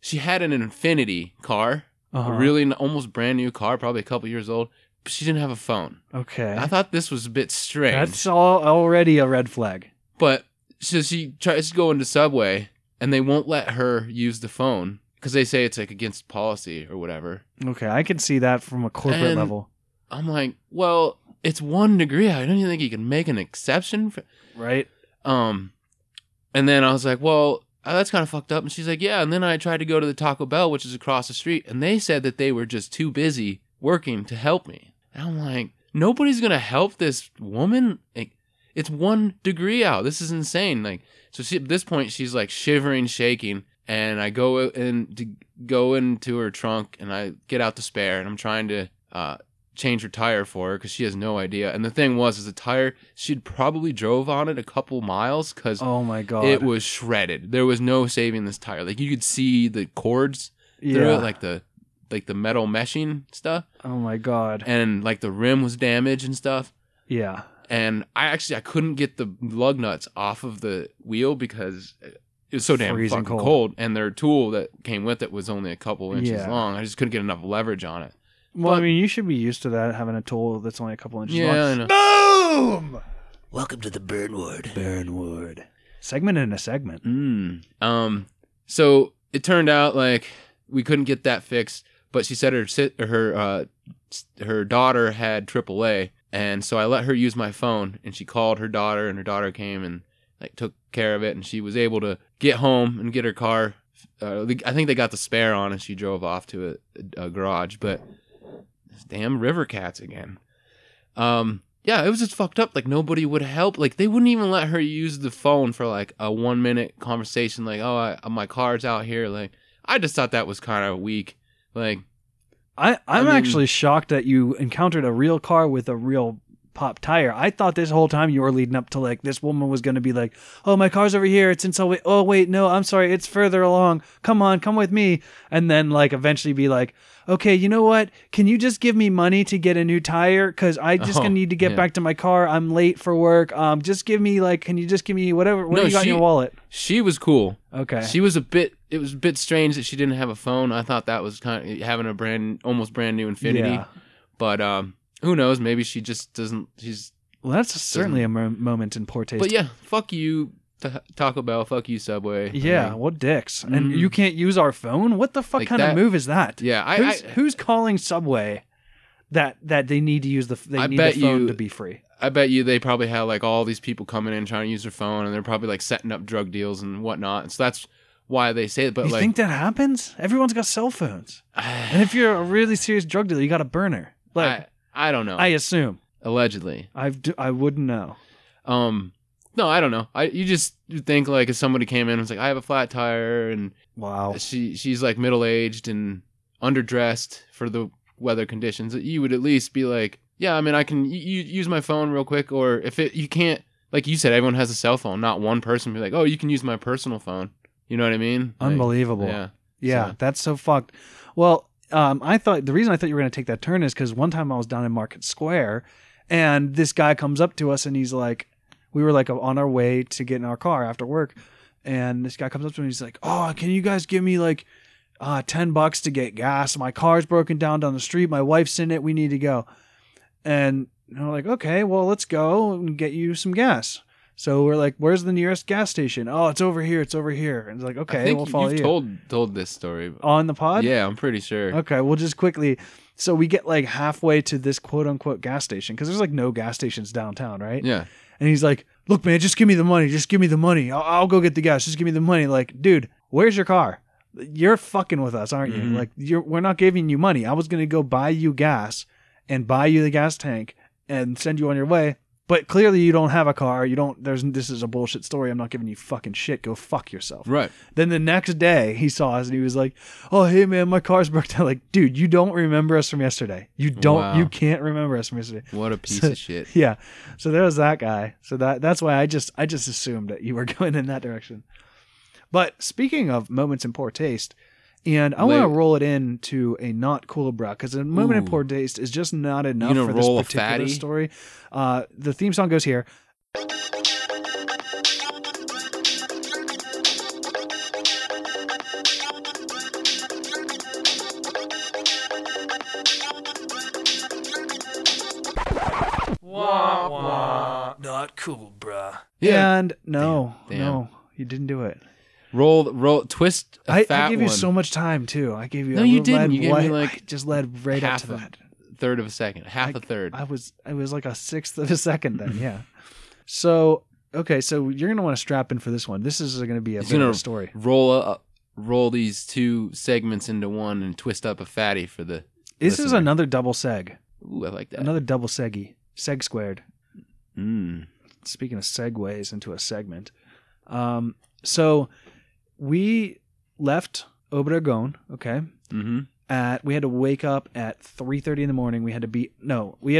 she had an Infiniti car, uh-huh, a really almost brand new car, probably a couple years old. She didn't have a phone. Okay. I thought this was a bit strange. That's all already a red flag. But so she tries to go into subway, and they won't let her use the phone because they say it's like against policy or whatever. Okay, I can see that from a corporate level. I'm like, well, it's 1 degree. I don't even think you can make an exception. Right. And then I was like, well, that's kind of fucked up. And she's like, yeah. And then I tried to go to the Taco Bell, which is across the street, and they said that they were just too busy working to help me. And I'm like, nobody's going to help this woman. Like, it's 1 degree out. This is insane. Like, so she, at this point, she's like shivering, shaking. And I go into her trunk and I get out the spare and I'm trying to change her tire for her because she has no idea. And the thing was, is the tire, she'd probably drove on it a couple miles because oh my God, it was shredded. There was no saving this tire. Like you could see the cords through it, like the metal meshing stuff. Oh my God. And like the rim was damaged and stuff. Yeah. And I couldn't get the lug nuts off of the wheel because it was so damn freezing fucking cold. And their tool that came with it was only a couple inches long. I just couldn't get enough leverage on it. Well, but, I mean, you should be used to that, having a tool that's only a couple inches long. I know. Boom! Welcome to the burn ward. Burn ward. Segment in a segment. So it turned out like we couldn't get that fixed. But she said her daughter had AAA, and so I let her use my phone, and she called her daughter, and her daughter came and like took care of it, and she was able to get home and get her car. I think they got the spare on, and she drove off to a garage. But damn river cats again. Yeah, it was just fucked up. Like nobody would help. Like they wouldn't even let her use the phone for like a 1 minute conversation. Like oh, my car's out here. Like I just thought that was kind of weak. Like, I'm actually shocked that you encountered a real car with a real pop tire. I thought this whole time you were leading up to like this woman was going to be like, oh, my car's over here. It's in so way. Oh, wait, no, I'm sorry. It's further along. Come on, come with me. And then like eventually be like, okay, you know what? Can you just give me money to get a new tire? Cause I just gonna need to get back to my car. I'm late for work. Just give me like, can you just give me whatever? What do you got in your wallet? She was cool. Okay. She was it was a bit strange that she didn't have a phone. I thought that was kind of having a almost brand new Infinity. Yeah. But who knows? Maybe she just doesn't. That's certainly a moment in poor taste. But yeah, fuck you, Taco Bell. Fuck you, Subway. Yeah, what dicks? Mm-hmm. And you can't use our phone? What the fuck like kind of move is that? Yeah, who's calling Subway that they need to use the phone to be free? I bet you they probably have like all these people coming in trying to use their phone, and they're probably like setting up drug deals and whatnot. And so that's why they say it. But you think that happens? Everyone's got cell phones, and if you're a really serious drug dealer, you got a burner. Like, I don't know. I assume. Allegedly. I wouldn't know. No, I don't know. You just think like if somebody came in and was like, I have a flat tire, and wow, she's like middle-aged and underdressed for the weather conditions, you would at least be like, yeah, I mean, I can use my phone real quick. Or if you can't, like you said, everyone has a cell phone. Not one person be like, oh, you can use my personal phone. You know what I mean? Unbelievable. Like, yeah, so. That's so fucked. Well, the reason I thought you were going to take that turn is because one time I was down in Market Square, and this guy comes up to us, and he's like, we were like on our way to get in our car after work, and this guy comes up to me, and he's like, oh, can you guys give me like $10 to get gas? My car's broken down the street. My wife's in it. We need to go. And we're like, okay, well, let's go and get you some gas. So we're like, where's the nearest gas station? Oh, it's over here. It's over here. And it's like, okay, we'll follow you. Told this story. On the pod? Yeah, I'm pretty sure. Okay, we'll just quickly. So we get like halfway to this quote unquote gas station, because there's like no gas stations downtown, right? Yeah. And he's like, look, man, just give me the money. Just give me the money. I'll go get the gas. Just give me the money. Like, dude, where's your car? You're fucking with us, aren't you? Mm-hmm. Like, we're not giving you money. I was going to go buy you gas and buy you the gas tank and send you on your way. But clearly you don't have a car. This is a bullshit story. I'm not giving you fucking shit. Go fuck yourself. Right. Then the next day he saw us, and he was like, oh, hey man, my car's broke down. Like, dude, you don't remember us from yesterday. You can't remember us from yesterday. What a piece of shit. Yeah. So there was that guy. So that's why I just assumed that you were going in that direction. But speaking of moments in poor taste, and I want to roll it into a not cool bra, because a moment in poor taste is just not enough for this particular story. The theme song goes here. Wah, wah. Not cool, bruh. Yeah. And no, you didn't do it. Roll, twist. I gave you so much time too. I gave you. No, you didn't. You gave me like I just led right up to that. Third of a second, half a third. I was like a sixth of a second then. Yeah. So you're gonna want to strap in for this one. This is gonna be a big story. Roll these two segments into one and twist up a fatty for the. This listener. Is another double seg. Ooh, I like that. Another double seggy. Seg squared. Speaking of segues into a segment, so. We left Obregón, okay? Mm-hmm. We had to wake up at 3:30 in the morning. We had to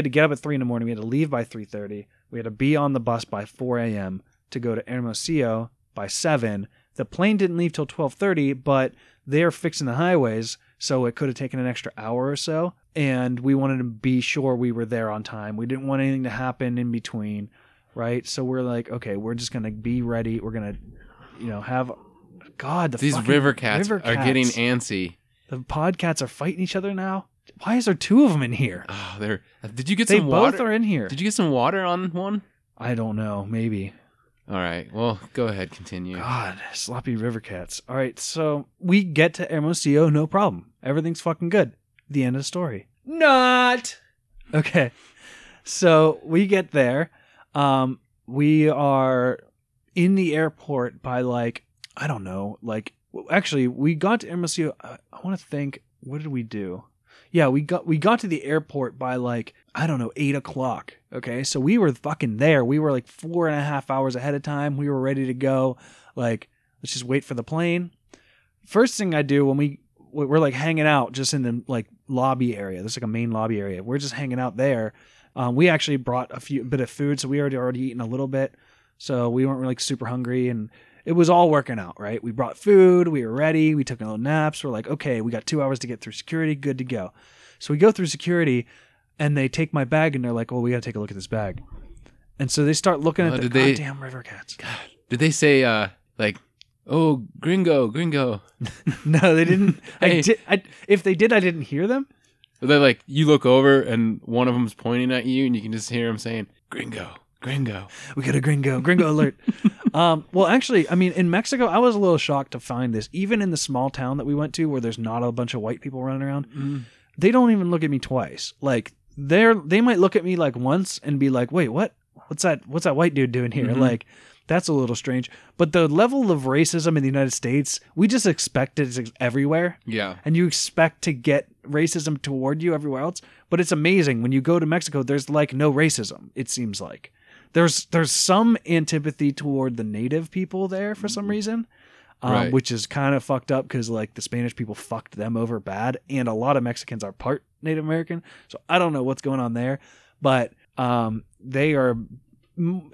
get up at 3 in the morning. We had to leave by 3:30. We had to be on the bus by 4 a.m. to go to Hermosillo by 7. The plane didn't leave till 12:30, but they're fixing the highways, so it could have taken an extra hour or so. And we wanted to be sure we were there on time. We didn't want anything to happen in between, right? So we're like, okay, we're just going to be ready. We're going to, have... God, these river cats are getting antsy. The pod cats are fighting each other now. Why is there two of them in here? Oh, did you get some water? They both are in here. Did you get some water on one? I don't know. Maybe. All right. Well, go ahead. Continue. God, sloppy river cats. All right. So we get to Hermosillo, no problem. Everything's fucking good. The end of the story. Not. Okay. So we get there. We are in the airport by like. I don't know. Like, actually, we got to Hermosillo. I want to think. What did we do? Yeah, we got to the airport by like, I don't know, 8:00. Okay, so we were fucking there. We were like 4.5 hours ahead of time. We were ready to go. Like, let's just wait for the plane. First thing I do when we're like hanging out just in the like lobby area. There's like a main lobby area. We're just hanging out there. We actually brought a bit of food, so we already eaten a little bit, so we weren't really super hungry, and it was all working out, right? We brought food, we were ready, we took little naps, we're like, okay, we got 2 hours to get through security, good to go. So we go through security, and they take my bag, and they're like, well, we got to take a look at this bag. And so they start looking at the goddamn river cats. God, did they say, like, oh, gringo? No, they didn't. Hey. If they did, I didn't hear them. They're like, you look over, and one of them's pointing at you, and you can just hear him saying, gringo. We got a gringo alert. Well, actually, I mean, in Mexico, I was a little shocked to find this. Even in the small town that we went to where there's not a bunch of white people running around, they don't even look at me twice. Like, they might look at me like once and be like, wait, what? What's that white dude doing here? Mm-hmm. Like, that's a little strange. But the level of racism in the United States, we just expect it everywhere. Yeah. And you expect to get racism toward you everywhere else. But it's amazing. When you go to Mexico, there's like no racism, it seems like. There's some antipathy toward the native people there for some reason, right. Which is kind of fucked up because like the Spanish people fucked them over bad. And a lot of Mexicans are part Native American. So I don't know what's going on there. But... they are,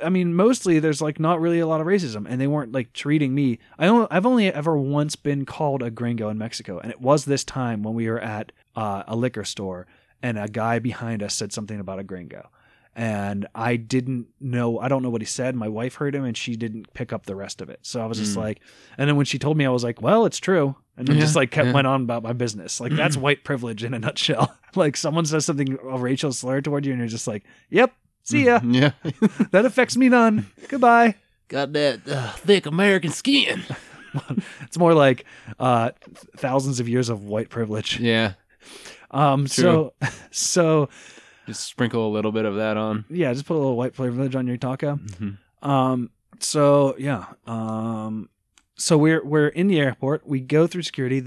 I mean, mostly there's like not really a lot of racism, and they weren't like treating me. I've only ever once been called a gringo in Mexico, and it was this time when we were at a liquor store, and a guy behind us said something about a gringo, and I don't know what he said. My wife heard him, and she didn't pick up the rest of it. So I was just like, and then when she told me, I was like, well, it's true. And then just like went on about my business. Like that's white privilege in a nutshell. Like someone says something, a racial slur toward you, and you're just like, yep, see ya. Yeah. That affects me none. Goodbye. Got that thick American skin. It's more like thousands of years of white privilege. Yeah. True. So just sprinkle a little bit of that on. Yeah, just put a little white privilege on your taco. Mm-hmm. So yeah. So we're in the airport. We go through security.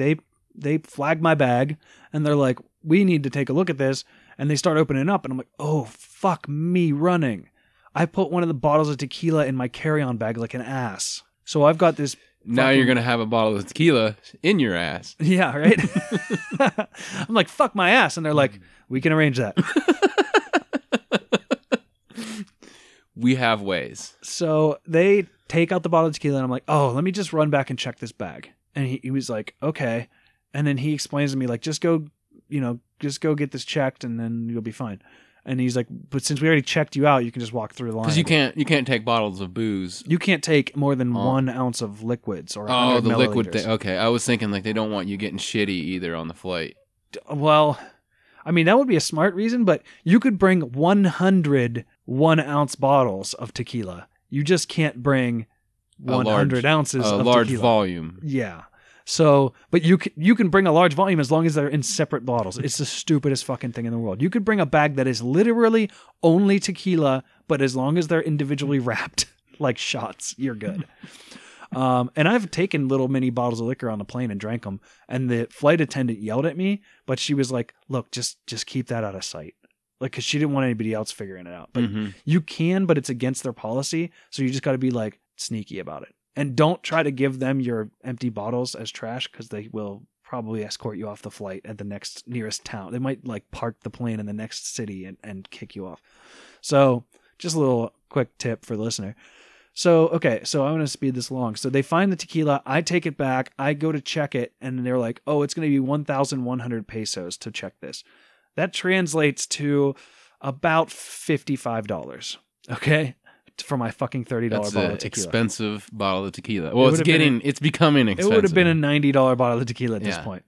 They flag my bag, and they're like, "We need to take a look at this." And they start opening up, and I'm like, "Oh fuck me, running!" I put one of the bottles of tequila in my carry-on bag like an ass. So I've got this. Now you're gonna have a bottle of tequila in your ass. Yeah, right. I'm like, "Fuck my ass," and they're like, "We can arrange that." We have ways. So they take out the bottle of tequila, and I'm like, oh, let me just run back and check this bag. And he was like, okay. And then he explains to me, like, just go get this checked, and then you'll be fine. And he's like, but since we already checked you out, you can just walk through the line. Because you can't take bottles of booze. You can't take more than 1 ounce of liquids or 100 milliliters. Liquid thing. Okay, I was thinking, like, they don't want you getting shitty either on the flight. Well, I mean, that would be a smart reason, but you could bring 100 1-ounce bottles of tequila. You just can't bring 100 ounces of tequila. A large volume. Yeah. So, but you can bring a large volume as long as they're in separate bottles. It's the stupidest fucking thing in the world. You could bring a bag that is literally only tequila, but as long as they're individually wrapped like shots, you're good. And I've taken little mini bottles of liquor on the plane and drank them. And the flight attendant yelled at me, but she was like, look, just keep that out of sight. Like, because she didn't want anybody else figuring it out. But you can, but it's against their policy. So you just got to be, like, sneaky about it. And don't try to give them your empty bottles as trash, because they will probably escort you off the flight at the next nearest town. They might, like, park the plane in the next city and kick you off. So just a little quick tip for the listener. So, okay, so I'm going to speed this along. So they find the tequila. I take it back. I go to check it. And they're like, oh, it's going to be 1,100 pesos to check this. That translates to about $55, okay, for my fucking $30 bottle of tequila. Expensive bottle of tequila. Well, it's becoming expensive. It would have been a $90 bottle of tequila at this point.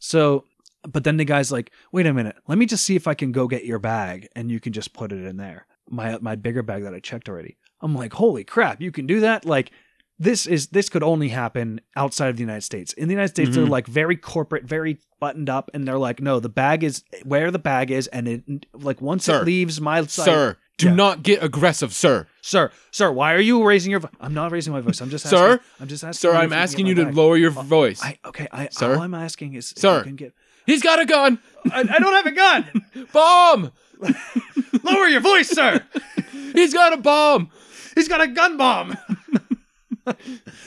So, but then the guy's like, wait a minute, let me just see if I can go get your bag, and you can just put it in there, my bigger bag that I checked already. I'm like, holy crap, you can do that? Like, this could only happen outside of the United States. In the United States, they're like very corporate, very buttoned up, and they're like, no, the bag is where the bag is, and it, like, once it leaves my side, sir, do not get aggressive, sir. Sir, why are you raising your voice? I'm not raising my voice. I'm just asking. Sir, I'm asking you to lower your voice. All I'm asking is, sir, you can get... He's got a gun. I don't have a gun. Bomb. Lower your voice, sir. He's got a bomb. He's got a gun bomb.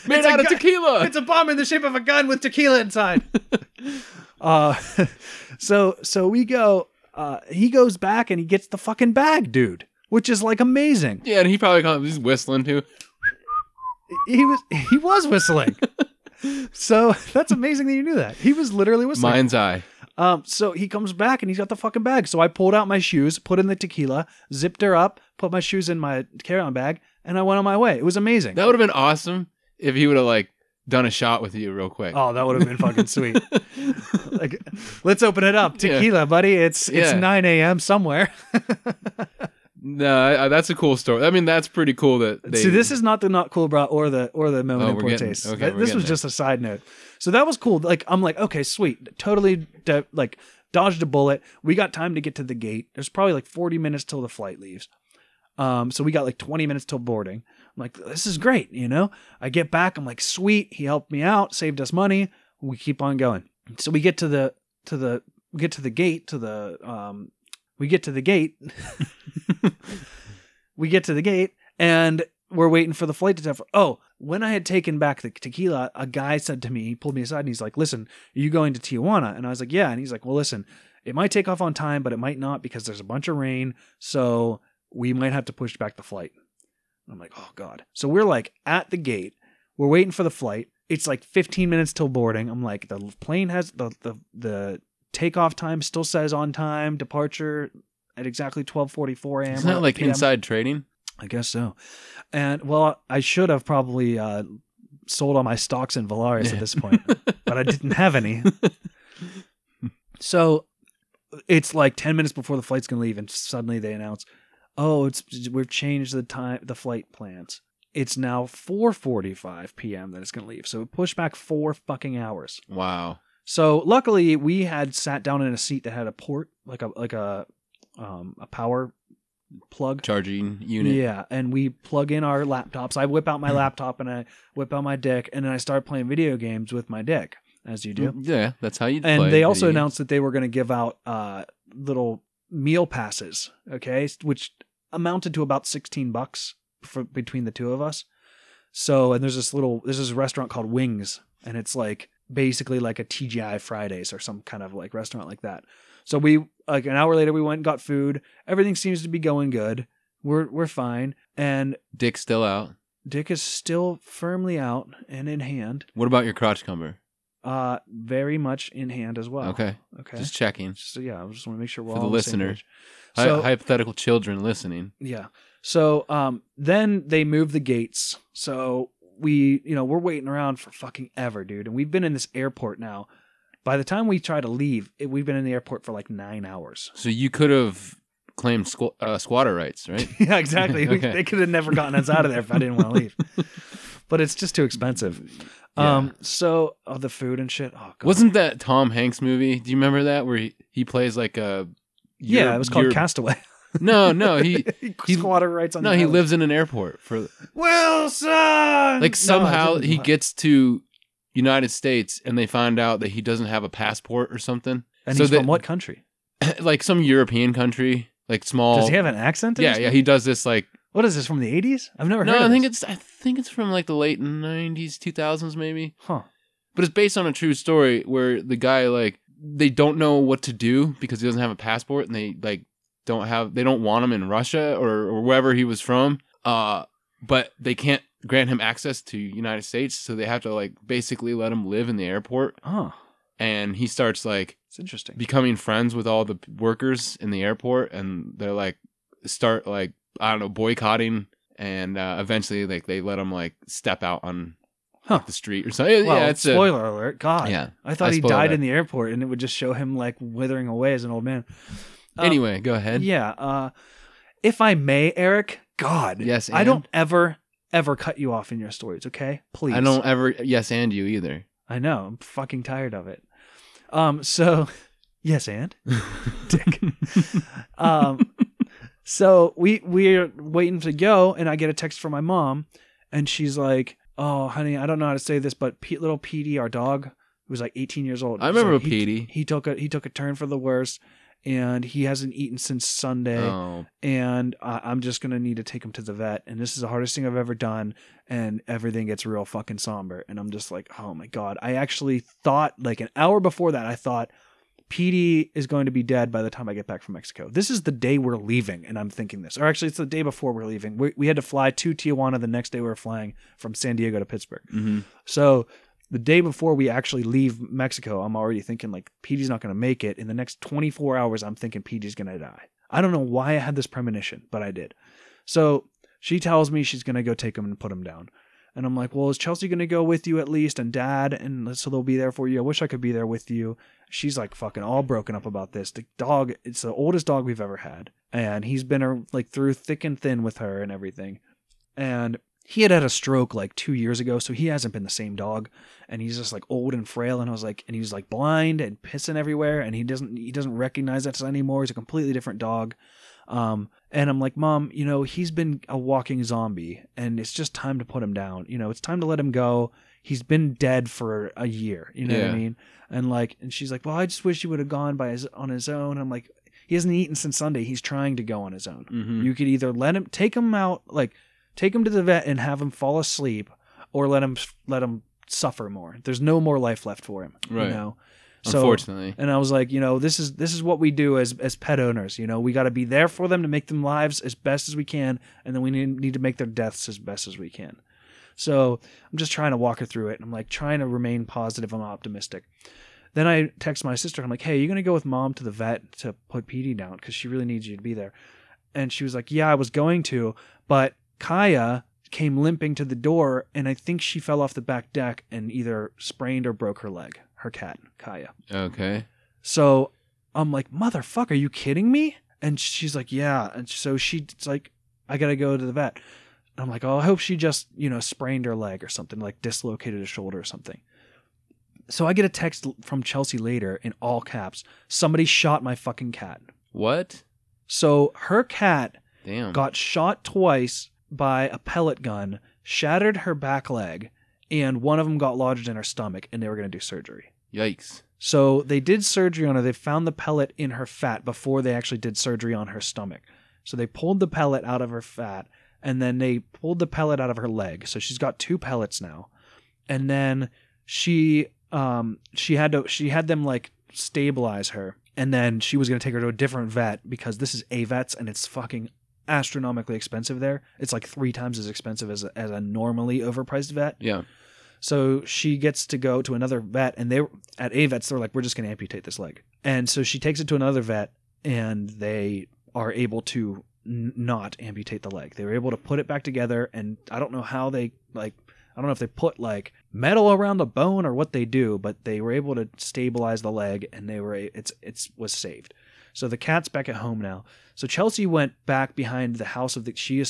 Made out of tequila. It's a bomb in the shape of a gun with tequila inside. So we go He goes back and he gets the fucking bag, dude, which is like amazing. Yeah, and he probably he's whistling too. He was whistling. So that's amazing that you knew that. He was literally whistling. Mind's eye. So he comes back and he's got the fucking bag. So I pulled out my shoes, put in the tequila, zipped her up, put my shoes in my carry-on bag, and I went on my way. It was amazing. That would have been awesome if he would have like done a shot with you real quick. Oh, that would have been fucking sweet. Like, let's open it up. Tequila, yeah. Buddy. It's 9 a.m. somewhere. No, that's a cool story. I mean, that's pretty cool that they... See, this is not the not cool bra or the moment in poor taste. Okay, this was just a side note. So that was cool. Like, I'm like, okay, sweet. Totally, like, dodged a bullet. We got time to get to the gate. There's probably like 40 minutes till the flight leaves. So we got like 20 minutes till boarding. I'm like, this is great, you know? I get back. I'm like, sweet. He helped me out, saved us money. We keep on going. So we get to the gate. We get to the gate and we're waiting for the flight to take off. Oh, when I had taken back the tequila, a guy said to me, he pulled me aside and he's like, listen, are you going to Tijuana? And I was like, yeah. And he's like, well, listen, it might take off on time, but it might not because there's a bunch of rain. So we might have to push back the flight. And I'm like, oh God. So we're like at the gate, we're waiting for the flight. It's like 15 minutes till boarding. I'm like, the plane has the takeoff time still says on time, departure at exactly 12:44 a.m. Isn't that like PM. Inside trading? I guess so. And well, I should have probably sold all my stocks in Valaris at this point, but I didn't have any. So it's like 10 minutes before the flight's going to leave and suddenly they announce, oh, we've changed the time, the flight plans. It's now 4:45 p.m. that it's going to leave. So it pushed back 4 fucking hours. Wow. So luckily we had sat down in a seat that had a port, like a power plug charging unit. Yeah. And we plug in our laptops. I whip out my laptop and I whip out my dick and then I start playing video games with my dick, as you do. Yeah. That's how you do it. And they also announced that they were going to give out little meal passes. Okay. Which amounted to about $16 for between the two of us. So, and there's this restaurant called Wings and it's like basically like a TGI Fridays or some kind of like restaurant like that. So we, like an hour later, we went and got food. Everything seems to be going good. We're fine. And dick's still out. Dick is still firmly out and in hand. What about your crotch cumber? Very much in hand as well. Okay. Just checking. So yeah, I just want to make sure we're all on the same page. For the listener, hypothetical children listening. Yeah. So then they moved the gates. So we, you know, we're waiting around for fucking ever, dude. And we've been in this airport now. By the time we try to leave, we've been in the airport for like 9 hours. So you could have claimed squatter rights, right? Yeah, exactly. Okay. They could have never gotten us out of there if I didn't want to leave. But it's just too expensive. Yeah. So the food and shit. Oh, God. Wasn't that Tom Hanks movie? Do you remember that where he plays like a... yeah, it was called Castaway. No, he squatter rights on. No, he lives in an airport for Wilson. Like somehow he gets to United States and they find out that he doesn't have a passport or something. And so he's from what country? Like some European country, like small. Does he have an accent? Yeah. He does this like. What is this from the 80s? I've never heard of it. I think it's from like the late 90s, 2000s maybe. Huh. But it's based on a true story where the guy like they don't know what to do because he doesn't have a passport and they like don't want him in Russia or wherever he was from. But they can't grant him access to United States, so they have to like basically let him live in the airport. Oh. And he starts like it's interesting becoming friends with all the workers in the airport, and they're like start like I don't know boycotting, and eventually like they let him like step out on the street or something. Well, yeah, it's spoiler alert. God, yeah, I thought he died in the airport, and it would just show him like withering away as an old man. Anyway, go ahead. Yeah, if I may, Eric. God, yes, and? I don't ever cut you off in your stories, okay? Please. I don't ever yes and you either. I know. I'm fucking tired of it. So yes and dick. So we're waiting to go and I get a text from my mom and she's like, "Oh, honey, I don't know how to say this, but little Petey, our dog, who was like 18 years old." I remember Petey. He took a turn for the worse. And he hasn't eaten since Sunday. Oh. And I'm just going to need to take him to the vet. And this is the hardest thing I've ever done. And everything gets real fucking somber. And I'm just like, oh my God. I actually thought like an hour before that, I thought PD is going to be dead by the time I get back from Mexico. This is the day we're leaving, and I'm thinking this. Or actually, it's the day before we're leaving. We had to fly to Tijuana the next day. We were flying from San Diego to Pittsburgh. Mm-hmm. So the day before we actually leave Mexico, I'm already thinking, like, PD's not going to make it. In the next 24 hours, I'm thinking PD's going to die. I don't know why I had this premonition, but I did. So she tells me she's going to go take him and put him down. And I'm like, well, is Chelsea going to go with you at least? And Dad, and so they'll be there for you. I wish I could be there with you. She's like fucking all broken up about this. The dog, it's the oldest dog we've ever had. And he's been like through thick and thin with her and everything. And he had had a stroke like 2 years ago. So he hasn't been the same dog. And he's just like old and frail. And I was like, and he's like blind and pissing everywhere. And he doesn't recognize us anymore. He's a completely different dog. And I'm like, Mom, you know, he's been a walking zombie and it's just time to put him down. You know, it's time to let him go. He's been dead for a year. You know what I mean? And like, and she's like, well, I just wish he would have gone on his own. And I'm like, he hasn't eaten since Sunday. He's trying to go on his own. Mm-hmm. You could either let him, take him out, like take him to the vet and have him fall asleep, or let him suffer more. There's no more life left for him. Right. You know? So, unfortunately. And I was like, you know, this is what we do as pet owners. You know, we got to be there for them to make them lives as best as we can. And then we need to make their deaths as best as we can. So I'm just trying to walk her through it. And I'm like trying to remain positive and optimistic. Then I text my sister. I'm like, hey, you're going to go with Mom to the vet to put PD down because she really needs you to be there. And she was like, yeah, I was going to. But Kaya came limping to the door and I think she fell off the back deck and either sprained or broke her leg. Her cat, Kaya. Okay. So I'm like, motherfucker, are you kidding me? And she's like, yeah. And so she's like, I got to go to the vet. And I'm like, oh, I hope she just, you know, sprained her leg or something, like dislocated a shoulder or something. So I get a text from Chelsea later in all caps. Somebody shot my fucking cat. What? So her cat got shot twice by a pellet gun, shattered her back leg. And one of them got lodged in her stomach, and they were going to do surgery. Yikes. So they did surgery on her. They found the pellet in her fat before they actually did surgery on her stomach. So they pulled the pellet out of her fat, and then they pulled the pellet out of her leg. So she's got two pellets now. And then she had them like stabilize her, and then she was going to take her to a different vet because this is a vet's and it's fucking astronomically expensive there. It's like 3 times as expensive as a normally overpriced vet. Yeah. So she gets to go to another vet, and they at AVETS, they're like, we're just going to amputate this leg. And so she takes it to another vet, and they are able to not amputate the leg. They were able to put it back together, and I don't know how they, like, I don't know if they put like metal around the bone or what they do, but they were able to stabilize the leg, and they were it was saved. So the cat's back at home now. So Chelsea went back behind the house of the... She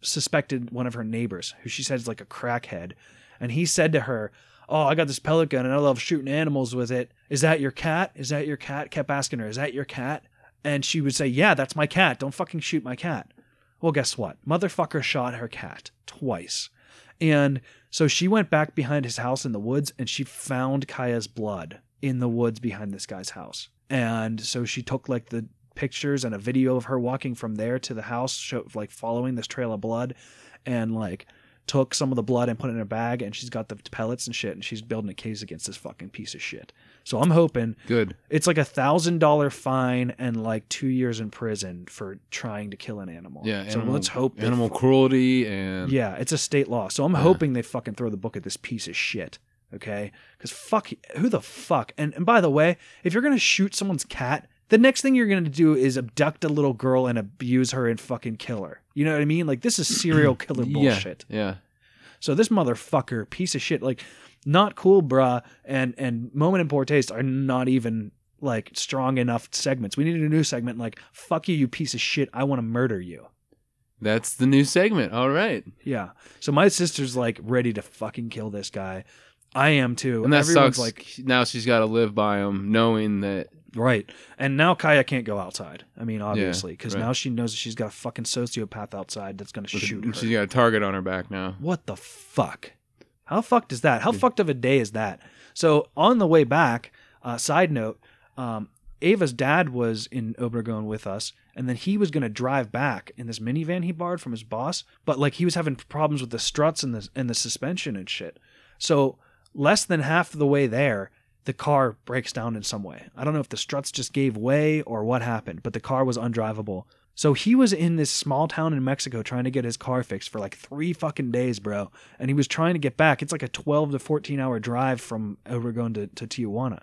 suspected one of her neighbors, who she said is like a crackhead. And he said to her, oh, I got this pellet gun and I love shooting animals with it. Is that your cat? Is that your cat? Kept asking her, is that your cat? And she would say, yeah, that's my cat. Don't fucking shoot my cat. Well, guess what? Motherfucker shot her cat twice. And so she went back behind his house in the woods, and she found Kaya's blood in the woods behind this guy's house. And so she took like the pictures and a video of her walking from there to the house, like following this trail of blood, and like took some of the blood and put it in a bag, and she's got the pellets and shit, and she's building a case against this fucking piece of shit. So I'm hoping good. It's like $1,000 fine and like 2 years in prison for trying to kill an animal. Yeah. So let's hope animal cruelty and yeah, it's a state law. So I'm hoping they fucking throw the book at this piece of shit. Okay, because fuck, who the fuck? And by the way, if you're going to shoot someone's cat, the next thing you're going to do is abduct a little girl and abuse her and fucking kill her. You know what I mean? Like, this is serial killer bullshit. Yeah. So this motherfucker, piece of shit, like, not cool, bruh, and Moment in Poor Taste are not even, like, strong enough segments. We needed a new segment, like, fuck you, you piece of shit, I want to murder you. That's the new segment. All right. Yeah. So my sister's, like, ready to fucking kill this guy. I am too. And that everyone's sucks. Like, now she's got to live by him knowing that. Right. And now Kaya can't go outside. I mean, obviously, because now she knows that she's got a fucking sociopath outside that's going to shoot her. She's got a target on her back now. What the fuck? How fucked is that? How fucked of a day is that? So on the way back, side note, Ava's dad was in Obregón with us, and then he was going to drive back in this minivan he borrowed from his boss. But like, he was having problems with the struts and the suspension and shit. So less than half of the way there, the car breaks down in some way. I don't know if the struts just gave way or what happened, but the car was undrivable. So he was in this small town in Mexico trying to get his car fixed for like 3 fucking days, bro. And he was trying to get back. It's like a 12 to 14 hour drive from Obregón to Tijuana.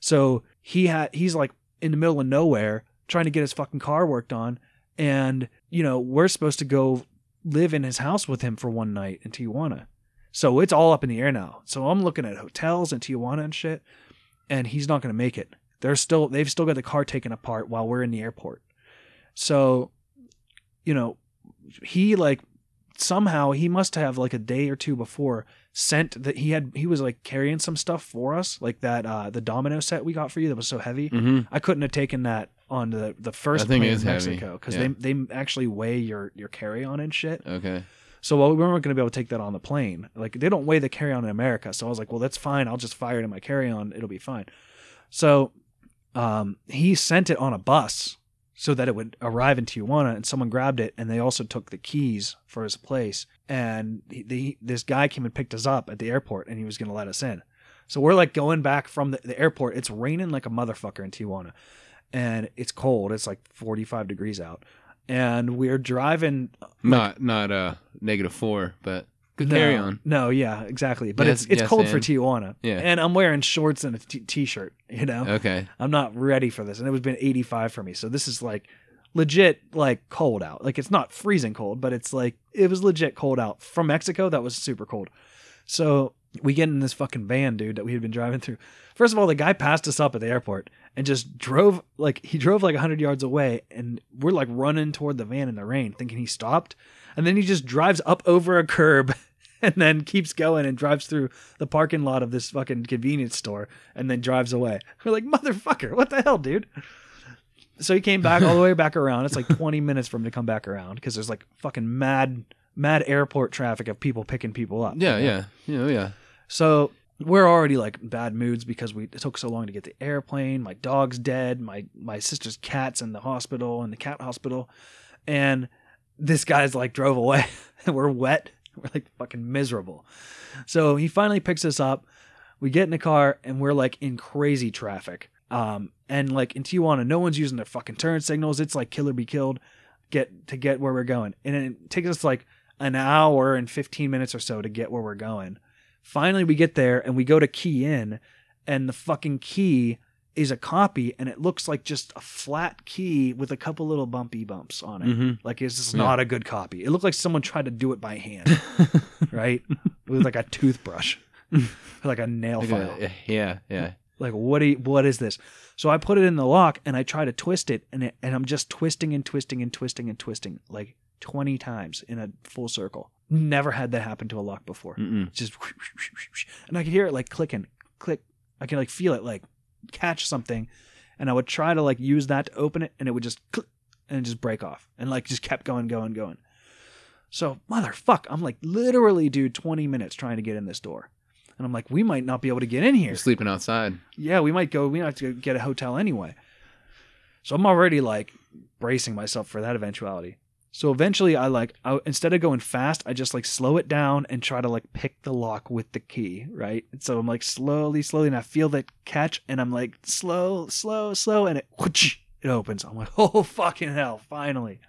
So he's like in the middle of nowhere trying to get his fucking car worked on. And, you know, we're supposed to go live in his house with him for one night in Tijuana. So it's all up in the air now. So I'm looking at hotels in Tijuana and shit, and he's not going to make it. They've still got the car taken apart while we're in the airport. So, you know, he like somehow he must have like a day or two before sent that he was like carrying some stuff for us, like that the domino set we got for you that was so heavy. Mm-hmm. I couldn't have taken that on the first plane in Mexico because they actually weigh your carry on and shit. Okay. So we weren't going to be able to take that on the plane. Like they don't weigh the carry on in America. So I was like, well, that's fine. I'll just fire it in my carry on. It'll be fine. So he sent it on a bus so that it would arrive in Tijuana, and someone grabbed it, and they also took the keys for his place. And this guy came and picked us up at the airport, and he was going to let us in. So we're like going back from the airport. It's raining like a motherfucker in Tijuana, and it's cold. It's like 45 degrees out. And we're driving not -4, but good carry on. No, yeah, exactly. But yes, it's cold for Tijuana. Yeah. And I'm wearing shorts and a t-shirt, you know. Okay. I'm not ready for this, and it was been 85 for me. So this is like legit like cold out. Like it's not freezing cold, but it's like it was legit cold out. From Mexico, that was super cold. So we get in this fucking van, dude, that we had been driving through. First of all, the guy passed us up at the airport and just drove like 100 yards away, and we're like running toward the van in the rain thinking he stopped. And then he just drives up over a curb and then keeps going and drives through the parking lot of this fucking convenience store and then drives away. We're like, motherfucker, what the hell, dude? So he came back all the way back around. It's like 20 minutes for him to come back around because there's like fucking mad airport traffic of people picking people up. Yeah, you know? Yeah. So we're already like bad moods because it took so long to get the airplane. My dog's dead. My sister's cat's in the cat hospital. And this guy's like drove away and we're wet. We're like fucking miserable. So he finally picks us up. We get in the car and we're like in crazy traffic. And like in Tijuana, no one's using their fucking turn signals. It's like kill or be killed to get where we're going. And it takes us like an hour and 15 minutes or so to get where we're going. Finally, we get there and we go to key in, and the fucking key is a copy, and it looks like just a flat key with a couple little bumpy bumps on it. Mm-hmm. Like it's just not a good copy. It looked like someone tried to do it by hand, right? With like a toothbrush, like a nail file. Yeah. Like what is this? So I put it in the lock and I try to twist it, and I'm just twisting and twisting and twisting and twisting like 20 times in a full circle. Never had that happen to a lock before. Mm-mm. Just whoosh, whoosh, whoosh, whoosh. And I could hear it like clicking, click. I could like feel it like catch something, and I would try to like use that to open it, and it would just click and just break off, and like just kept going. So motherfuck, I'm like literally, dude, 20 minutes trying to get in this door, and I'm like, we might not be able to get in here. You're sleeping outside. Yeah, we might have to go get a hotel anyway. So I'm already like bracing myself for that eventuality. So eventually I instead of going fast, I just like slow it down and try to like pick the lock with the key, right? And so I'm like slowly, and I feel that catch, and I'm like slow, and it opens. I'm like, oh fucking hell, finally.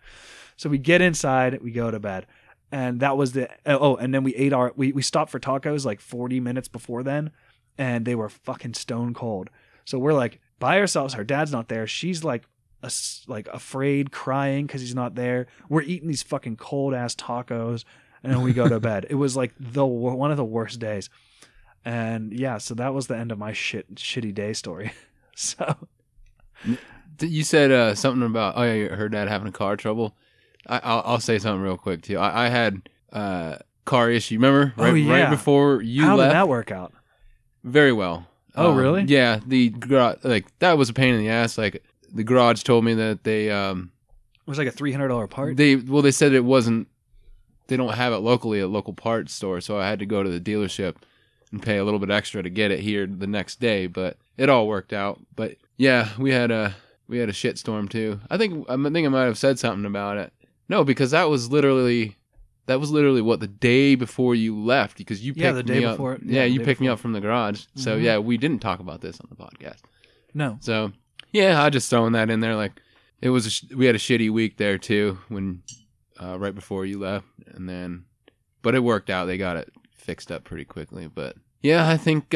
So we get inside, we go to bed. And that was and then we ate we stopped for tacos like 40 minutes before then, and they were fucking stone cold. So we're like by ourselves, her dad's not there. She's like afraid, crying because he's not there. We're eating these fucking cold ass tacos, and then we go to bed. It was like one of the worst days, and yeah, so that was the end of my shitty day story. So you said something about her dad having car trouble. I'll say something real quick too. I had car issue. Remember right before you left? How did that work out? Very well. Oh really? Yeah, the like that was a pain in the ass. Like. The garage told me that they it was like a $300 part. They said it wasn't. They don't have it locally at local parts store, so I had to go to the dealership and pay a little bit extra to get it here the next day. But it all worked out. But yeah, we had a shit storm too. I think I might have said something about it. No, because that was literally That was literally what the day before you left, because you picked me up from the garage. Mm-hmm. So yeah, we didn't talk about this on the podcast. No. So yeah, I just throwing that in there. Like it was, we had a shitty week there too when right before you left, and then, but it worked out. They got it fixed up pretty quickly. But yeah, I think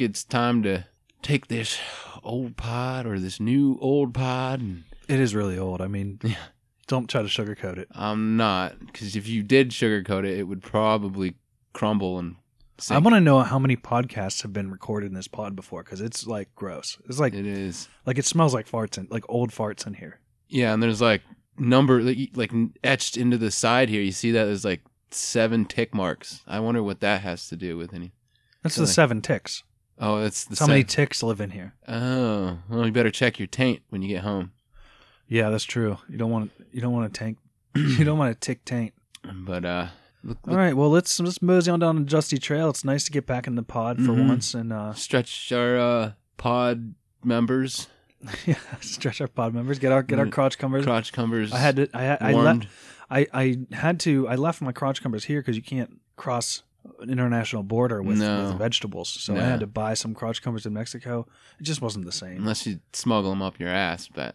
it's time to take this old pod or this new old pod. And it is really old. I mean, yeah. Don't try to sugarcoat it. I'm not, because if you did sugarcoat it, it would probably crumble and sink. I want to know how many podcasts have been recorded in this pod before, because it's like gross. It's like it is. Like it smells like farts and like old farts in here. Yeah, and there's like number like etched into the side here. You see that there's like 7 tick marks. I wonder what that has to do with any. That's so the like, 7 ticks. Oh, that's the. So many ticks live in here? Oh, well, you better check your taint when you get home. Yeah, that's true. You don't want to tank. You don't want to tick taint. But all right, well let's mosey on down a dusty trail. It's nice to get back in the pod for once and stretch our pod members. Yeah, stretch our pod members. Get our crotch cumbers. Crotch cumbers. I left my crotch cumbers here because you can't cross an international border with vegetables. So I had to buy some crotch cumbers in Mexico. It just wasn't the same unless you smuggle them up your ass, but.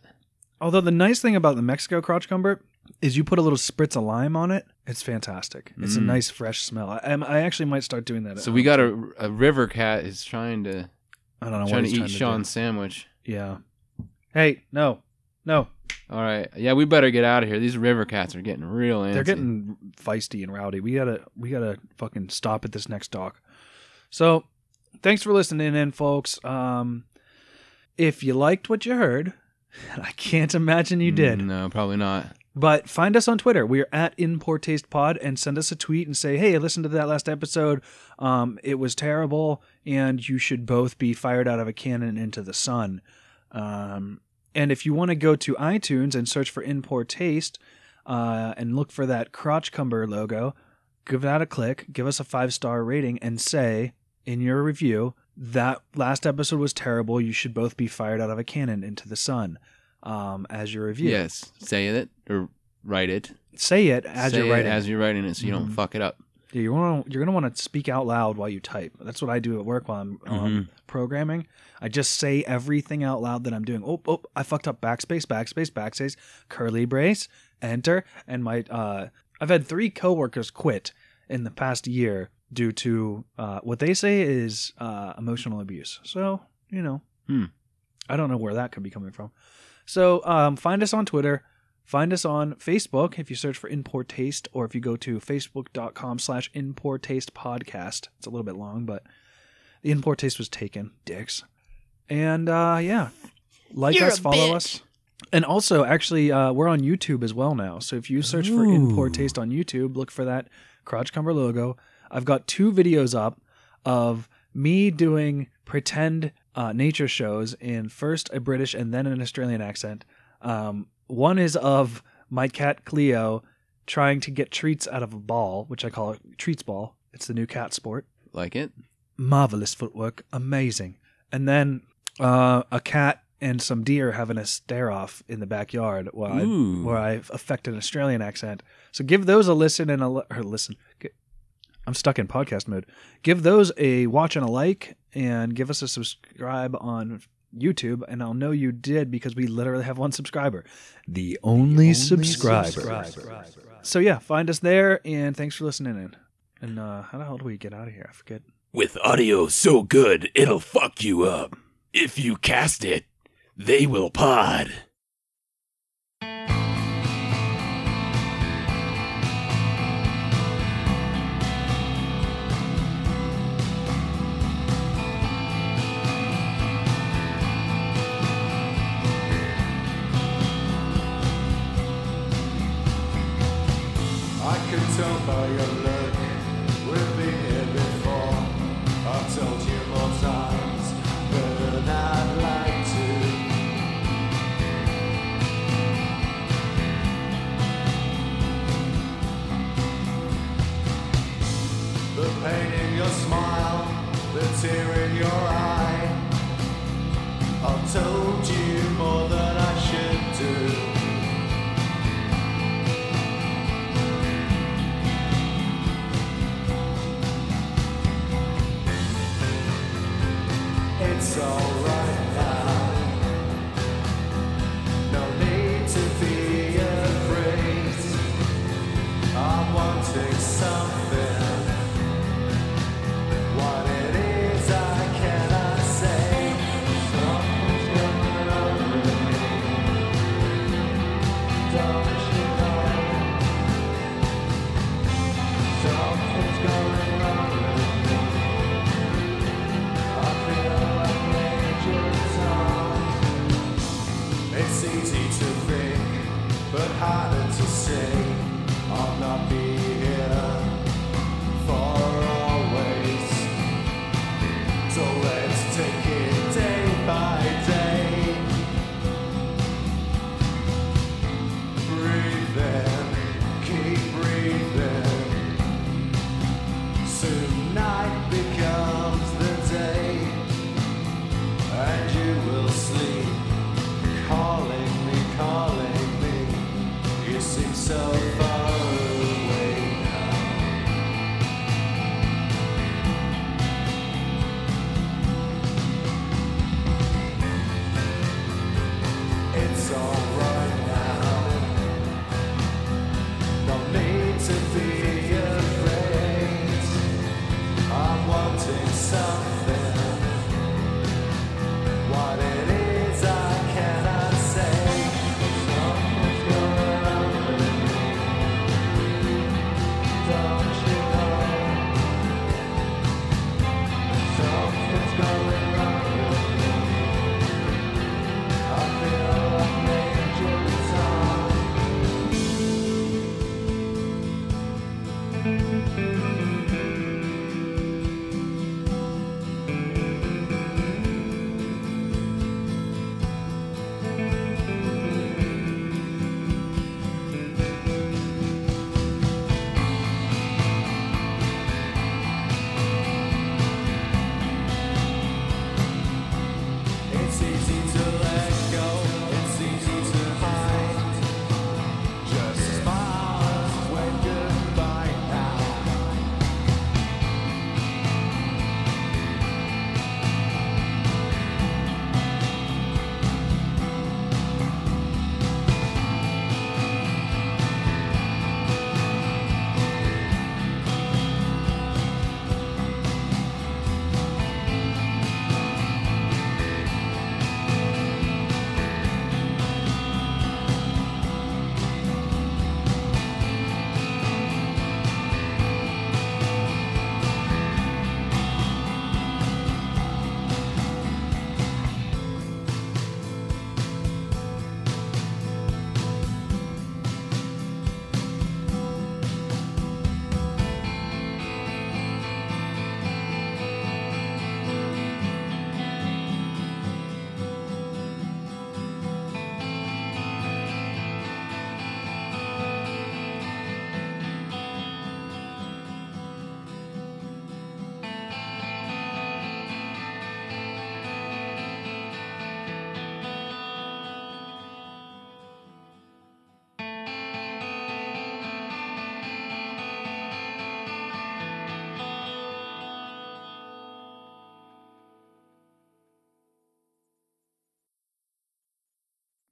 Although the nice thing about the Mexico crotch cumber is you put a little spritz of lime on it. It's fantastic. It's a nice fresh smell. I actually might start doing that. So we got a river cat is trying to. I don't know. Trying to eat Sean's sandwich. Yeah. Hey, no. All right. Yeah, we better get out of here. These river cats are getting real antsy. They're getting feisty and rowdy. We gotta fucking stop at this next dock. So, thanks for listening in, folks. If you liked what you heard. I can't imagine you did. No, probably not. But find us on Twitter. We are at In Poor Taste Pod, and send us a tweet and say, hey, I listened to that last episode. It was terrible, and you should both be fired out of a cannon into the sun. And if you want to go to iTunes and search for In Poor Taste and look for that crotch cumber logo, give that a click, give us a 5-star rating, and say in your review, that last episode was terrible. You should both be fired out of a cannon into the sun as your review. Yes. Say it or write it. Say it as you're writing it. As you're writing it so you don't fuck it up. Yeah, you're going to want to speak out loud while you type. That's what I do at work while I'm programming. I just say everything out loud that I'm doing. Oh, I fucked up. Backspace, backspace, backspace, curly brace, enter. And my I've had 3 coworkers quit in the past year. Due to what they say is emotional abuse. So, you know, I don't know where that could be coming from. So find us on Twitter. Find us on Facebook if you search for In Poor Taste, or if you go to facebook.com/In Poor Taste Podcast. It's a little bit long, but the In Poor Taste was taken, dicks. And yeah, like us, follow us. And also, actually, we're on YouTube as well now. So if you search for In Poor Taste on YouTube, look for that crotch cumber logo. I've got 2 videos up of me doing pretend nature shows in first a British and then an Australian accent. One is of my cat Cleo trying to get treats out of a ball, which I call treats ball. It's the new cat sport. Like it? Marvelous footwork. Amazing. And then a cat and some deer having a stare off in the backyard where I affect an Australian accent. So give those a listen and a listen. I'm stuck in podcast mode. Give those a watch and a like, and give us a subscribe on YouTube, and I'll know you did because we literally have 1 subscriber. The only subscriber. So yeah, find us there, and thanks for listening in. And how the hell do we get out of here? I forget. With audio so good, it'll fuck you up. If you cast it, they will pod. Tell by your look, we've been here before. I've told you more times, better than I'd like to. The pain in your smile, the tear in your eye. I've told you more than I should do.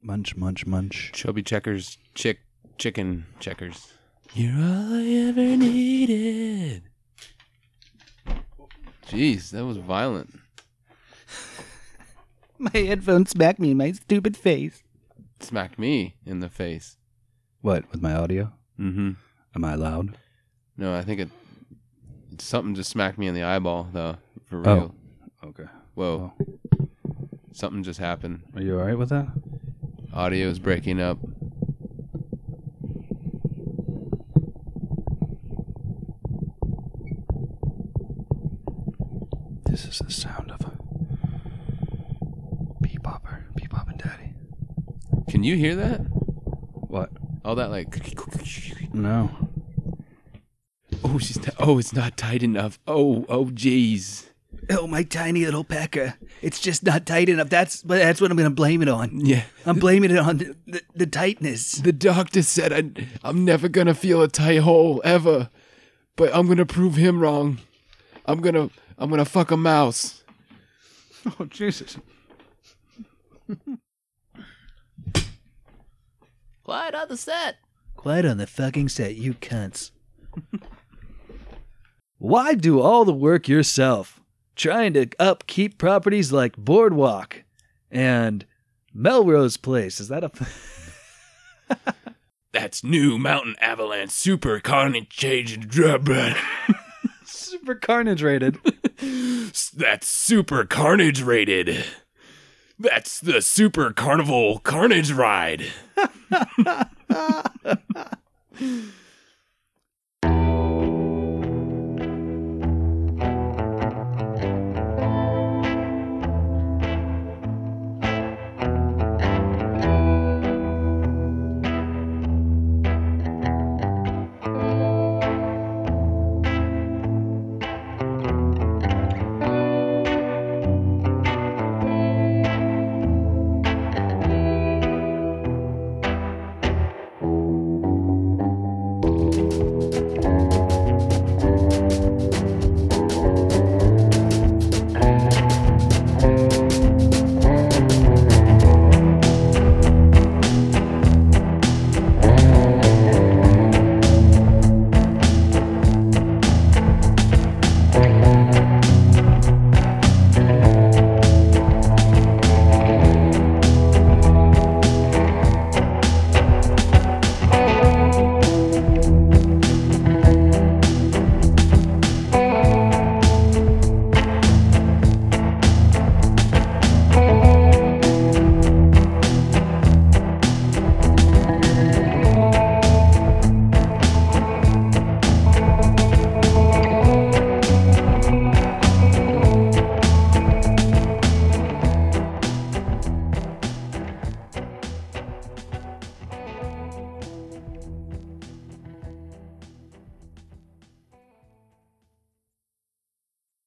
Munch, munch, munch. Chubby Checkers, chicken checkers. You're all I ever needed. Jeez, that was violent. My headphones smacked me in my stupid face. Smacked me in the face. What, with my audio? Mm-hmm. Am I loud? No, I think something just smacked me in the eyeball, though, for real. Oh, okay. Whoa. Oh. Something just happened. Are you all right with that? Audio's breaking up. This is the sound of a bebopping daddy. Can you hear that? What? All that like... No. Oh, it's not tight enough. Oh, jeez. Oh, my tiny little pecker. It's just not tight enough. That's what I'm going to blame it on. Yeah. I'm blaming it on the tightness. The doctor said I'm never going to feel a tight hole ever. But I'm going to prove him wrong. I'm going to fuck a mouse. Oh, Jesus. Quiet on the set. Quiet on the fucking set, you cunts. Why do all the work yourself? Trying to upkeep properties like Boardwalk and Melrose Place. Is that a... That's new Mountain Avalanche Super Carnage Agent Drubber. Super Carnage rated. That's Super Carnage rated. That's the Super Carnival Carnage Ride.